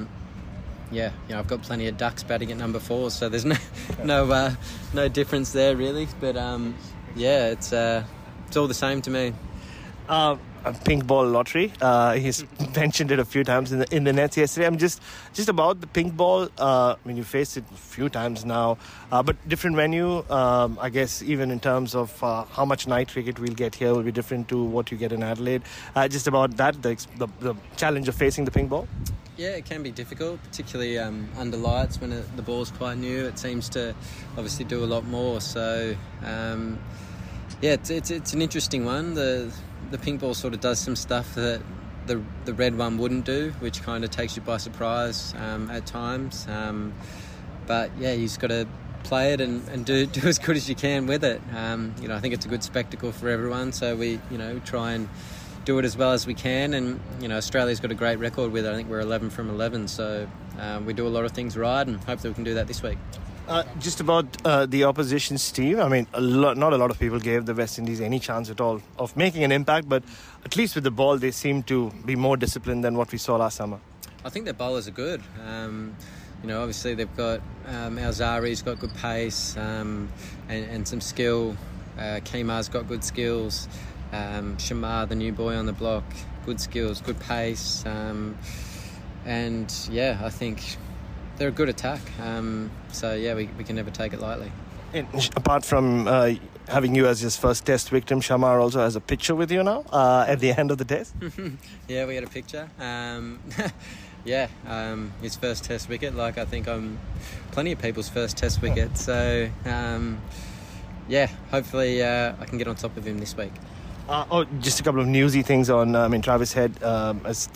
got plenty of ducks batting at number four, so there's no difference there really. But it's all the same to me. A pink ball lottery. He's mentioned it a few times in the nets yesterday. I'm just about the pink ball. You faced it a few times now, but different venue. I guess even in terms of how much night cricket we'll get here will be different to what you get in Adelaide. Just about that, the challenge of facing the pink ball. Yeah, it can be difficult, particularly under lights when the ball's quite new. It seems to obviously do a lot more. So it's an interesting one. The pink ball sort of does some stuff that the red one wouldn't do, which kind of takes you by surprise at times. You've just got to play it and do as good as you can with it. I think it's a good spectacle for everyone, so we try and do it as well as we can. And Australia's got a great record with it. I think we're 11 from 11, so we do a lot of things right, and hopefully we can do that this week. Just about the opposition's team, not a lot of people gave the West Indies any chance at all of making an impact, but at least with the ball, they seem to be more disciplined than what we saw last summer. I think their bowlers are good. you know, obviously they've got Alzari's got good pace and some skill. Kimar's got good skills. Shamar, the new boy on the block, good skills, good pace. And yeah, I think they're a good attack. So yeah, we can never take it lightly. And apart from having you as his first test victim, Shamar also has a picture with you now at the end of the test. Yeah, we had a picture. His first test wicket, like I think I'm plenty of people's first test wicket. So hopefully I can get on top of him this week. Just a couple of newsy things on, Travis Head is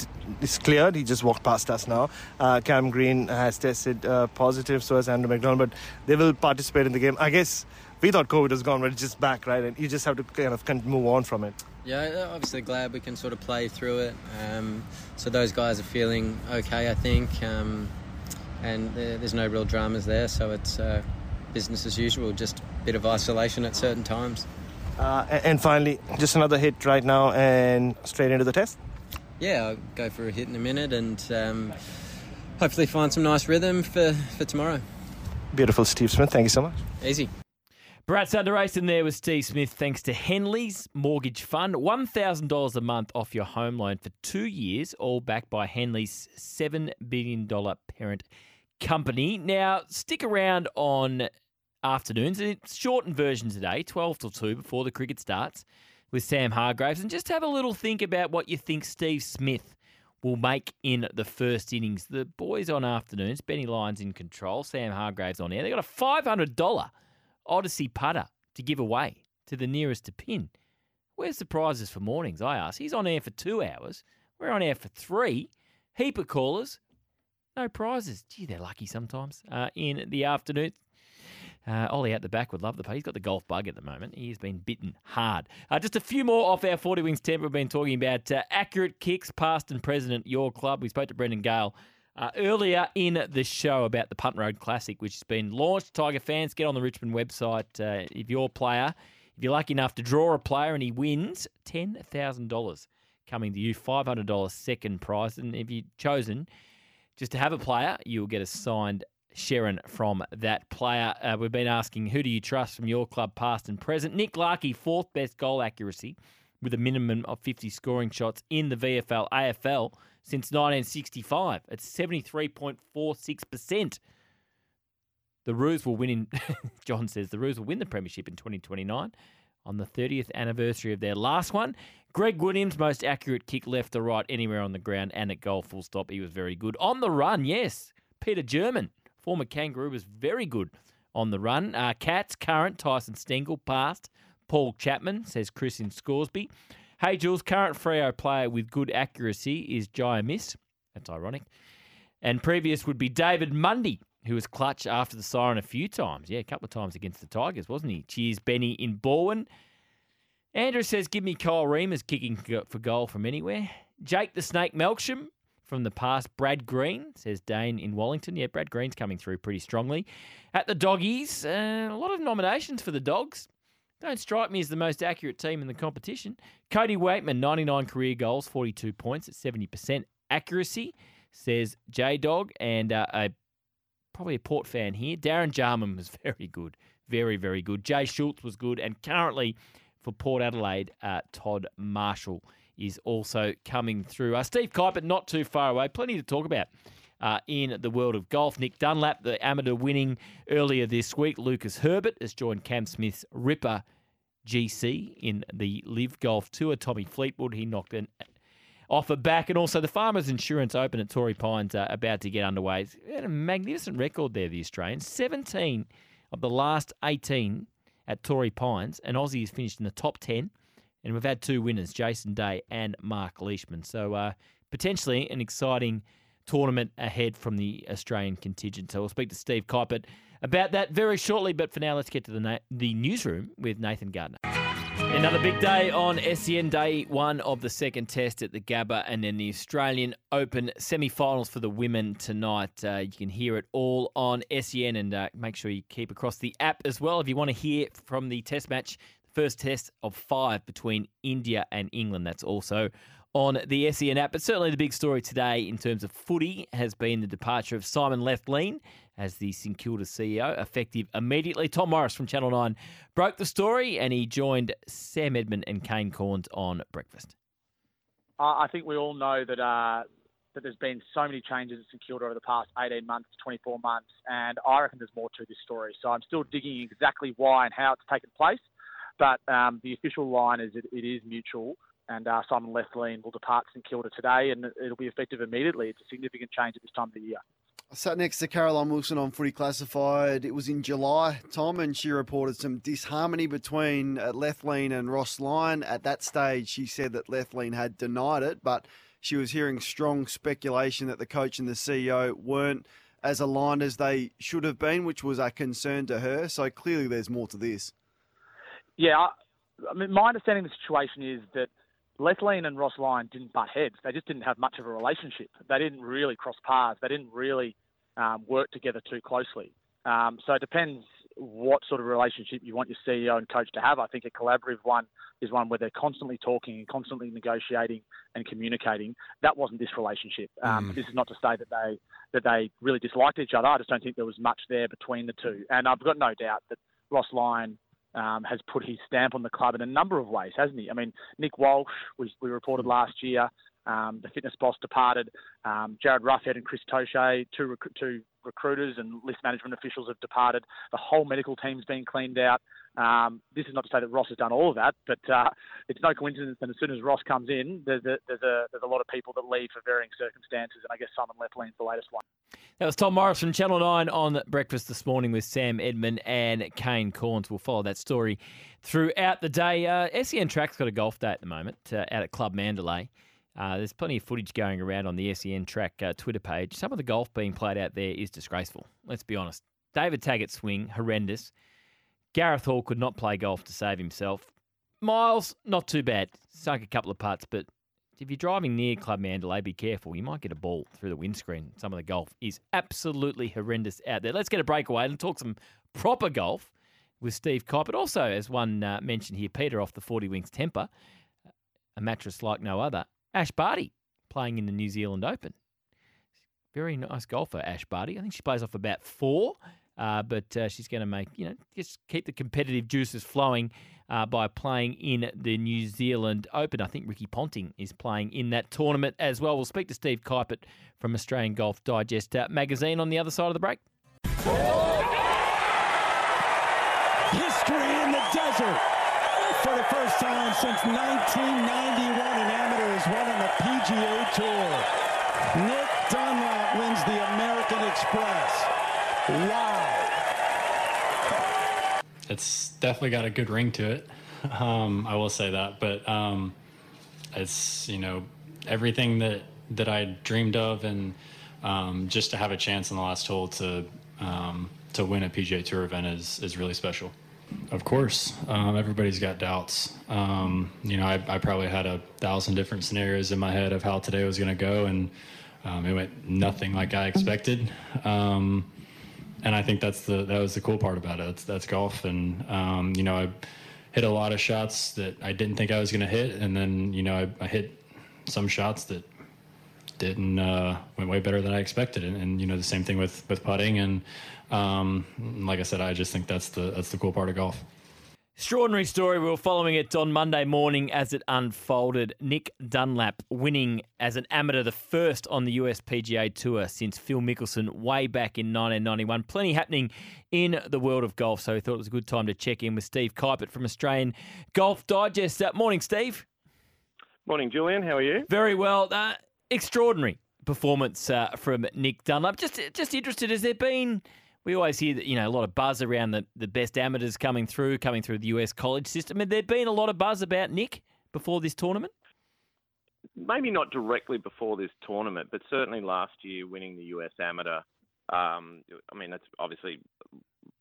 cleared. He just walked past us now. Cam Green has tested positive, so has Andrew McDonald, but they will participate in the game. I guess we thought COVID was gone, but it's just back, right? And you just have to kind of move on from it. Yeah, obviously glad we can sort of play through it. So those guys are feeling okay, I think. And there's no real dramas there, so it's business as usual, just a bit of isolation at certain times. And finally, just another hit right now and straight into the test? Yeah, I'll go for a hit in a minute and hopefully find some nice rhythm for tomorrow. Beautiful, Steve Smith. Thank you so much. Easy. Brats under racing there with Steve Smith, thanks to Henley's Mortgage Fund. $1,000 a month off your home loan for 2 years, all backed by Henley's $7 billion parent company. Now, stick around on afternoons, and it's shortened version today, 12 till 2 before the cricket starts with Sam Hargraves, and just have a little think about what you think Steve Smith will make in the first innings. The boys on afternoons, Benny Lyons in control, Sam Hargraves on air. They got a $500 Odyssey putter to give away to the nearest to pin. Where's the prizes for mornings, I ask? He's on air for 2 hours. We're on air for three. Heap of callers. No prizes. Gee, they're lucky sometimes in the afternoon. Ollie out the back would love the putt. He's got the golf bug at the moment. He's been bitten hard. Just a few more off our 40 Wings temp. We've been talking about accurate kicks, past and present at your club. We spoke to Brendon Gale earlier in the show about the Punt Road Classic, which has been launched. Tiger fans, get on the Richmond website. If you're lucky enough to draw a player and he wins, $10,000 coming to you, $500 second prize. And if you've chosen just to have a player, you'll get a signed Sharon from that player. We've been asking, who do you trust from your club, past and present? Nick Larkey, fourth best goal accuracy with a minimum of 50 scoring shots in the VFL AFL since 1965. It's 73.46%. The Roos will win John says the Roos will win the premiership in 2029 on the 30th anniversary of their last one. Greg Williams, most accurate kick left to right anywhere on the ground and at goal, full stop. He was very good. On the run, yes. Peter German, former Kangaroo, was very good on the run. Cats, current, Tyson Stengel, past, Paul Chapman, says Chris in Scoresby. Hey, Jules, current Freo player with good accuracy is Jai Miss. That's ironic. And previous would be David Mundy, who was clutch after the siren a few times. Yeah, a couple of times against the Tigers, wasn't he? Cheers, Benny in Borwin. Andrew says, give me Kyle Reimers kicking for goal from anywhere. Jake the Snake Melksham from the past. Brad Green, says Dane in Wellington. Yeah, Brad Green's coming through pretty strongly. At the Doggies, a lot of nominations for the Dogs. Don't strike me as the most accurate team in the competition. Cody Waitman, 99 career goals, 42 points at 70% accuracy, says J-Dog. And probably a Port fan here. Darren Jarman was very good. Very, very good. Jay Schultz was good. And currently for Port Adelaide, Todd Marshall is also coming through. Steve Kuipert, not too far away. Plenty to talk about in the world of golf. Nick Dunlap, the amateur winning earlier this week. Lucas Herbert has joined Cam Smith's Ripper GC in the LIV Golf Tour. Tommy Fleetwood, he knocked an offer back. And also the Farmers Insurance Open at Torrey Pines are about to get underway. They had a magnificent record there, the Australians. 17 of the last 18 at Torrey Pines. And Aussie has finished in the top 10. And we've had two winners, Jason Day and Mark Leishman. So potentially an exciting tournament ahead from the Australian contingent. So we'll speak to Steve Kuipert about that very shortly. But for now, let's get to the newsroom with Nathan Gardner. Another big day on SEN, day one of the second test at the Gabba, and then the Australian Open semi-finals for the women tonight. You can hear it all on SEN, and make sure you keep across the app as well if you want to hear from the test match. First test of five between India and England. That's also on the SEN app. But certainly the big story today in terms of footy has been the departure of Simon Lethlean as the St Kilda CEO, effective immediately. Tom Morris from Channel 9 broke the story and he joined Sam Edmund and Kane Corns on Breakfast. I think we all know that that there's been so many changes at St Kilda over the past 18 months, 24 months, and I reckon there's more to this story. So I'm still digging exactly why and how it's taken place. But the official line is it is mutual, and Simon Lethlean will depart St Kilda today, and it'll be effective immediately. It's a significant change at this time of the year. I sat next to Caroline Wilson on Footy Classified. It was in July, Tom, and she reported some disharmony between Lethlean and Ross Lyon. At that stage, she said that Lethlean had denied it, but she was hearing strong speculation that the coach and the CEO weren't as aligned as they should have been, which was a concern to her. So clearly there's more to this. Yeah, I mean, my understanding of the situation is that Lethlean and Ross Lyon didn't butt heads. They just didn't have much of a relationship. They didn't really cross paths. They didn't really work together too closely. So it depends what sort of relationship you want your CEO and coach to have. I think a collaborative one is one where they're constantly talking and constantly negotiating and communicating. That wasn't this relationship. This is not to say that they really disliked each other. I just don't think there was much there between the two. And I've got no doubt that Ross Lyon has put his stamp on the club in a number of ways, hasn't he? I mean, Nick Walsh, we reported last year, the fitness boss departed. Jared Ruffhead and Chris Toshay, two recruiters and list management officials have departed. The whole medical team's been cleaned out. This is not to say that Ross has done all of that, but it's no coincidence that as soon as Ross comes in, there's a lot of people that leave for varying circumstances, and I guess Simon Lethlean's the latest one. That was Tom Morris from Channel 9 on Breakfast this morning with Sam Edmund and Kane Corns. We'll follow that story throughout the day. SEN Track's got a golf day at the moment out at Club Mandalay. There's plenty of footage going around on the SEN Track Twitter page. Some of the golf being played out there is disgraceful. Let's be honest. David Taggart's swing, horrendous. Gareth Hall could not play golf to save himself. Miles, not too bad. Sunk a couple of putts, but if you're driving near Club Mandalay, be careful. You might get a ball through the windscreen. Some of the golf is absolutely horrendous out there. Let's get a breakaway and talk some proper golf with Steve Copp. But also, as one mentioned here, Peter off the 40 Wings temper, a mattress like no other. Ash Barty playing in the New Zealand Open. Very nice golfer, Ash Barty. I think she plays off about four, but she's going to just keep the competitive juices flowing by playing in the New Zealand Open. I think Ricky Ponting is playing in that tournament as well. We'll speak to Steve Kuipert from Australian Golf Digest magazine on the other side of the break. History in the desert. For the first time since 1991, an amateur has won on the PGA Tour. Nick Dunlap wins the American Express. Wow. It's definitely got a good ring to it. I will say that, but it's, everything that I dreamed of, and just to have a chance on the last hole to win a PGA Tour event is really special. Of course. Everybody's got doubts. I probably had 1,000 different scenarios in my head of how today was going to go, and it went nothing like I expected. And I think that was the cool part about it. That's golf. And, I hit a lot of shots that I didn't think I was going to hit. And then, I hit some shots that didn't went way better than I expected, and the same thing with putting, and like I said, I just think that's the cool part of golf. Extraordinary story. We were following it on Monday morning as it unfolded. Nick Dunlap winning as an amateur, the first on the US PGA Tour since Phil Mickelson way back in 1991. Plenty happening in the world of golf, so we thought it was a good time to check in with Steve Kuipert from Australian Golf Digest. Morning, Steve. Morning, Julian. How are you? Very well. Extraordinary performance from Nick Dunlap. Just interested, has there been, we always hear that, a lot of buzz around the best amateurs coming through the US college system. Had there been a lot of buzz about Nick before this tournament? Maybe not directly before this tournament, but certainly last year winning the US amateur. That's obviously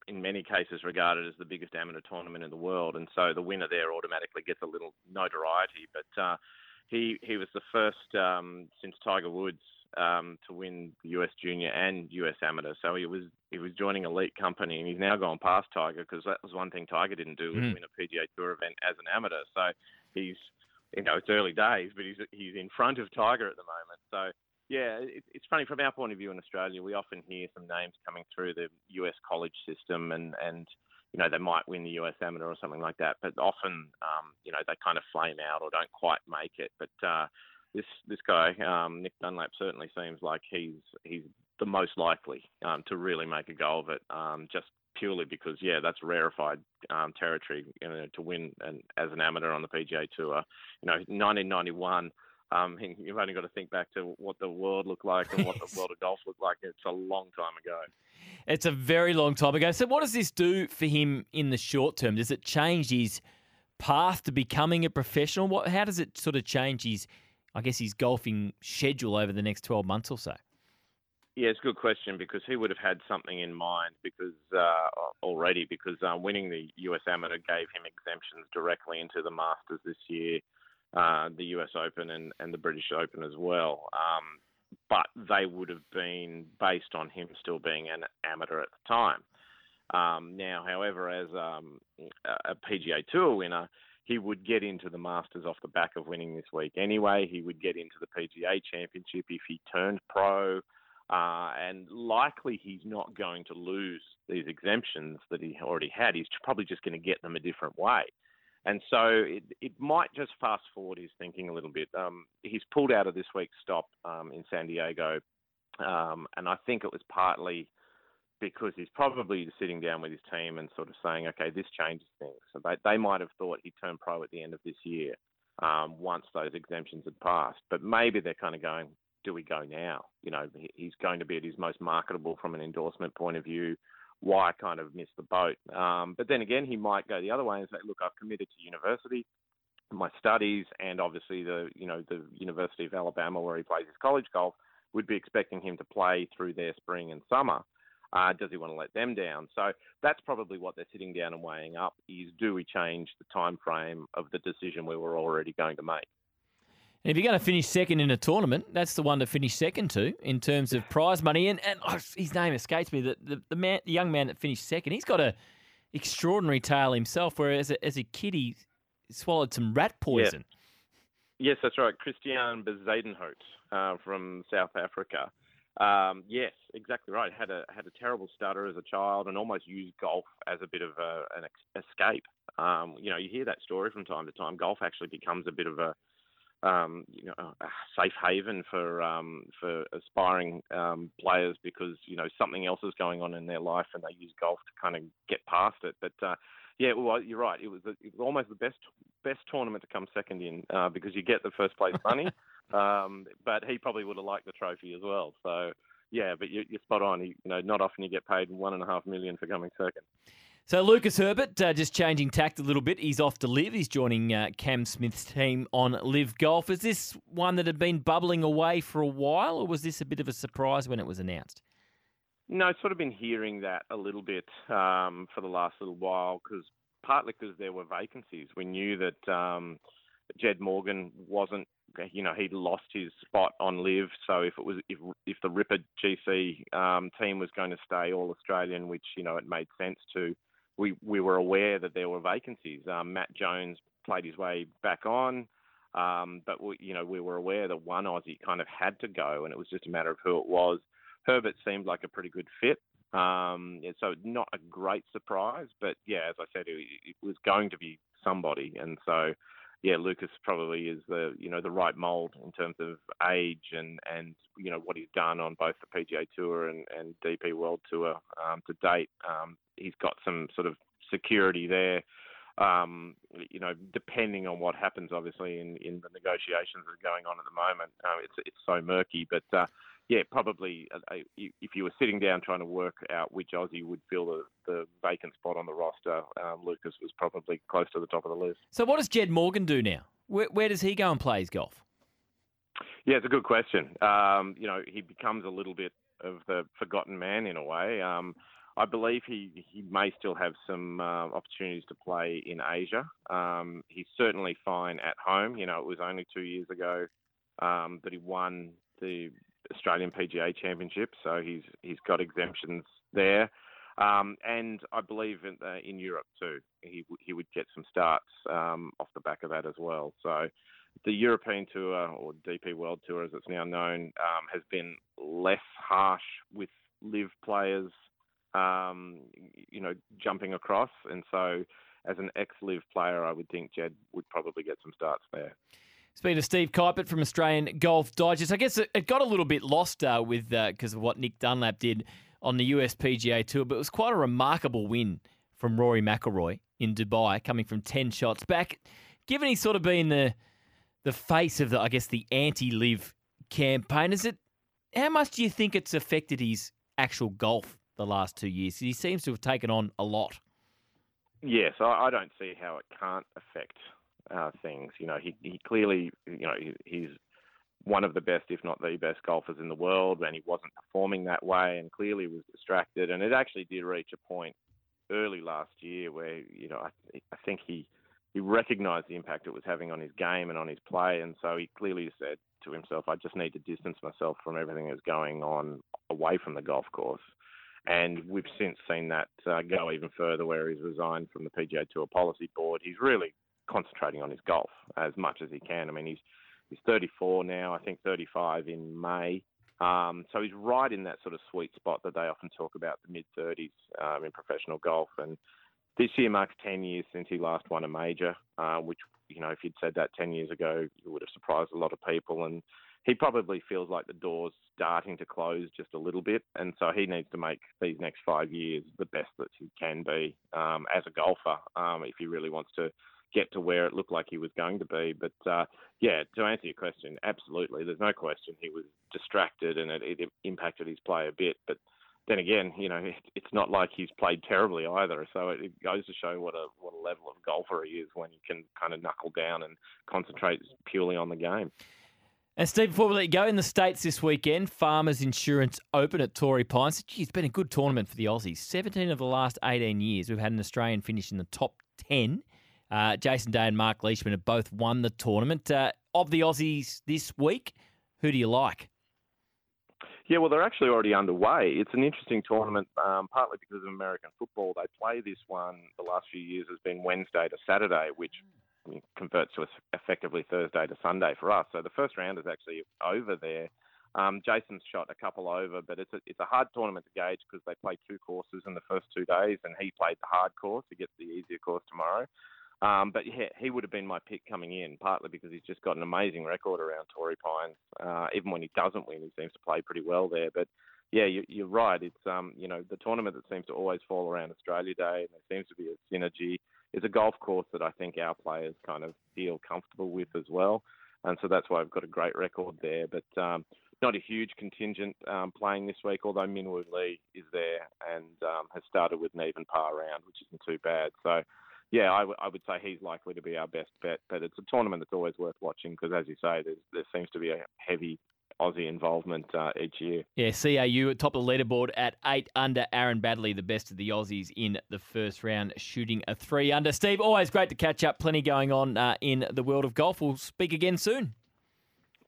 in many cases regarded as the biggest amateur tournament in the world. And so the winner there automatically gets a little notoriety, but He was the first since Tiger Woods to win US Junior and US Amateur. So he was joining elite company, and he's now gone past Tiger, because that was one thing Tiger didn't do was win a PGA Tour event as an amateur. So he's you know, it's early days, but he's in front of Tiger at the moment. So, yeah, it's funny. From our point of view in Australia, we often hear some names coming through the US college system and you know, they might win the US Amateur or something like that. But often, you know, they kind of flame out or don't quite make it. But this guy, Nick Dunlap, certainly seems like he's the most likely to really make a go of it, just purely because, yeah, that's rarefied territory, you know, to win as an amateur on the PGA Tour. You know, 1991, you've only got to think back to what the world looked like and what the world of golf looked like. It's a long time ago. It's a very long time ago. So what does this do for him in the short term? Does it change his path to becoming a professional? How does it sort of change his, I guess, his golfing schedule over the next 12 months or so? Yeah, it's a good question because he would have had something in mind because winning the US Amateur gave him exemptions directly into the Masters this year, the US Open and the British Open as well. But they would have been based on him still being an amateur at the time. Now, however, as a PGA Tour winner, he would get into the Masters off the back of winning this week anyway. He would get into the PGA Championship if he turned pro. And likely he's not going to lose these exemptions that he already had. He's probably just going to get them a different way. And so it might just fast forward his thinking a little bit. He's pulled out of this week's stop in San Diego. And I think it was partly because he's probably sitting down with his team and sort of saying, okay, this changes things. So they might have thought he'd turn pro at the end of this year once those exemptions had passed. But maybe they're kind of going, do we go now? You know, he's going to be at his most marketable from an endorsement point of view. Why kind of miss the boat? But then again, he might go the other way and say, look, I've committed to university, my studies, and obviously the University of Alabama where he plays his college golf would be expecting him to play through their spring and summer. Does he want to let them down? So that's probably what they're sitting down and weighing up is, do we change the time frame of the decision we were already going to make? And if you're going to finish second in a tournament, that's the one to finish second to in terms of prize money. And his name escapes me. The young man that finished second, he's got an extraordinary tale himself, where as a kid he swallowed some rat poison. Yeah. Yes, that's right. Christian Bezuidenhout from South Africa. Yes, exactly right. Had a terrible stutter as a child and almost used golf as a bit of an escape. You know, you hear that story from time to time. Golf actually becomes a bit of a a safe haven for aspiring players because, you know, something else is going on in their life and they use golf to kind of get past it. But yeah, well, you're right. It was almost the best tournament to come second in because you get the first place money. But he probably would have liked the trophy as well. So yeah, but you're spot on. You know, not often you get paid $1.5 million for coming second. So Lucas Herbert, just changing tact a little bit, he's off to Liv. He's joining Cam Smith's team on Liv Golf. Is this one that had been bubbling away for a while, or was this a bit of a surprise when it was announced? No, I've sort of been hearing that a little bit for the last little while, partly because there were vacancies. We knew that Jed Morgan wasn't, you know, he'd lost his spot on Liv. So if the Ripper GC team was going to stay all Australian, which, you know, it made sense to. We were aware that there were vacancies. Matt Jones played his way back on, but we were aware that one Aussie kind of had to go, and it was just a matter of who it was. Herbert seemed like a pretty good fit, so not a great surprise. But yeah, as I said, it was going to be somebody, and so yeah, Lucas probably is the right mould in terms of age and you know what he's done on both the PGA Tour and DP World Tour to date. He's got some sort of security there, depending on what happens, obviously, in the negotiations that are going on at the moment. It's so murky. But, probably if you were sitting down trying to work out which Aussie would fill the vacant spot on the roster, Lucas was probably close to the top of the list. So what does Jed Morgan do now? Where does he go and play his golf? Yeah, it's a good question. He becomes a little bit of the forgotten man in a way. I believe he may still have some opportunities to play in Asia. He's certainly fine at home. You know, it was only 2 years ago that he won the Australian PGA Championship, so he's got exemptions there. And I believe in Europe too, he would get some starts off the back of that as well. So the European Tour, or DP World Tour as it's now known, has been less harsh with live players, jumping across. And so as an ex-live player, I would think Jed would probably get some starts there. Speaking to Steve Kuipert from Australian Golf Digest, I guess it got a little bit lost because of what Nick Dunlap did on the US PGA Tour, but it was quite a remarkable win from Rory McIlroy in Dubai, coming from 10 shots back. Given he's sort of been the face of the anti-live campaign, how much do you think it's affected his actual golf the last 2 years? He seems to have taken on a lot. Yes, I don't see how it can't affect things. He clearly, he's one of the best, if not the best golfers in the world, and he wasn't performing that way and clearly was distracted. And it actually did reach a point early last year where, I think he recognised the impact it was having on his game and on his play. And so he clearly said to himself, I just need to distance myself from everything that's going on away from the golf course. And we've since seen that go even further, where he's resigned from the PGA Tour Policy Board. He's really concentrating on his golf as much as he can. I mean, he's 34 now, I think 35 in May. So he's right in that sort of sweet spot that they often talk about, the mid-30s in professional golf. And this year marks 10 years since he last won a major, which, if you'd said that 10 years ago, it would have surprised a lot of people. And he probably feels like the door's starting to close just a little bit. And so he needs to make these next 5 years the best that he can be as a golfer if he really wants to get to where it looked like he was going to be. But, to answer your question, absolutely. There's no question he was distracted and it impacted his play a bit. But then again, it's not like he's played terribly either. So it goes to show what a level of golfer he is when he can kind of knuckle down and concentrate purely on the game. And Steve, before we let you go, in the States this weekend, Farmers Insurance Open at Torrey Pines. Gee, it's been a good tournament for the Aussies. 17 of the last 18 years, we've had an Australian finish in the top 10. Jason Day and Mark Leishman have both won the tournament. Of the Aussies this week, who do you like? Yeah, well, they're actually already underway. It's an interesting tournament, partly because of American football. They play this one the last few years has been Wednesday to Saturday, which converts to effectively Thursday to Sunday for us. So the first round is actually over there. Jason's shot a couple over, but it's a hard tournament to gauge because they play two courses in the first 2 days, and he played the hard course. He gets the easier course tomorrow. He would have been my pick coming in, partly because he's just got an amazing record around Torrey Pines. Even when he doesn't win, he seems to play pretty well there. But yeah, you're right. It's the tournament that seems to always fall around Australia Day, and there seems to be a synergy. It's a golf course that I think our players kind of feel comfortable with as well, and so that's why we've got a great record there. But not a huge contingent playing this week, although Minwoo Lee is there and has started with an even par round, which isn't too bad. So yeah, I would say he's likely to be our best bet, but it's a tournament that's always worth watching because, as you say, there seems to be a heavy Aussie involvement each year. Yeah, CAU at top of the leaderboard at 8 under. Aaron Baddeley, the best of the Aussies in the first round, shooting a 3 under. Steve, always great to catch up. Plenty going on in the world of golf. We'll speak again soon.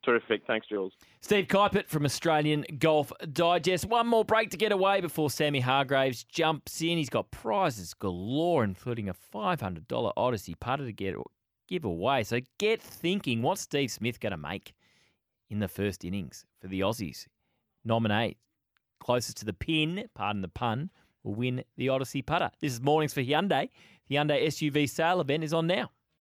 Terrific. Thanks, Jules. Steve Kuipert from Australian Golf Digest. One more break to get away before Sammy Hargraves jumps in. He's got prizes galore, including a $500 Odyssey putter to give away. So get thinking, what's Steve Smith going to make in the first innings for the Aussies? Nominate closest to the pin, pardon the pun, will win the Odyssey putter. This is Mornings for Hyundai. The Hyundai SUV sale event is on now.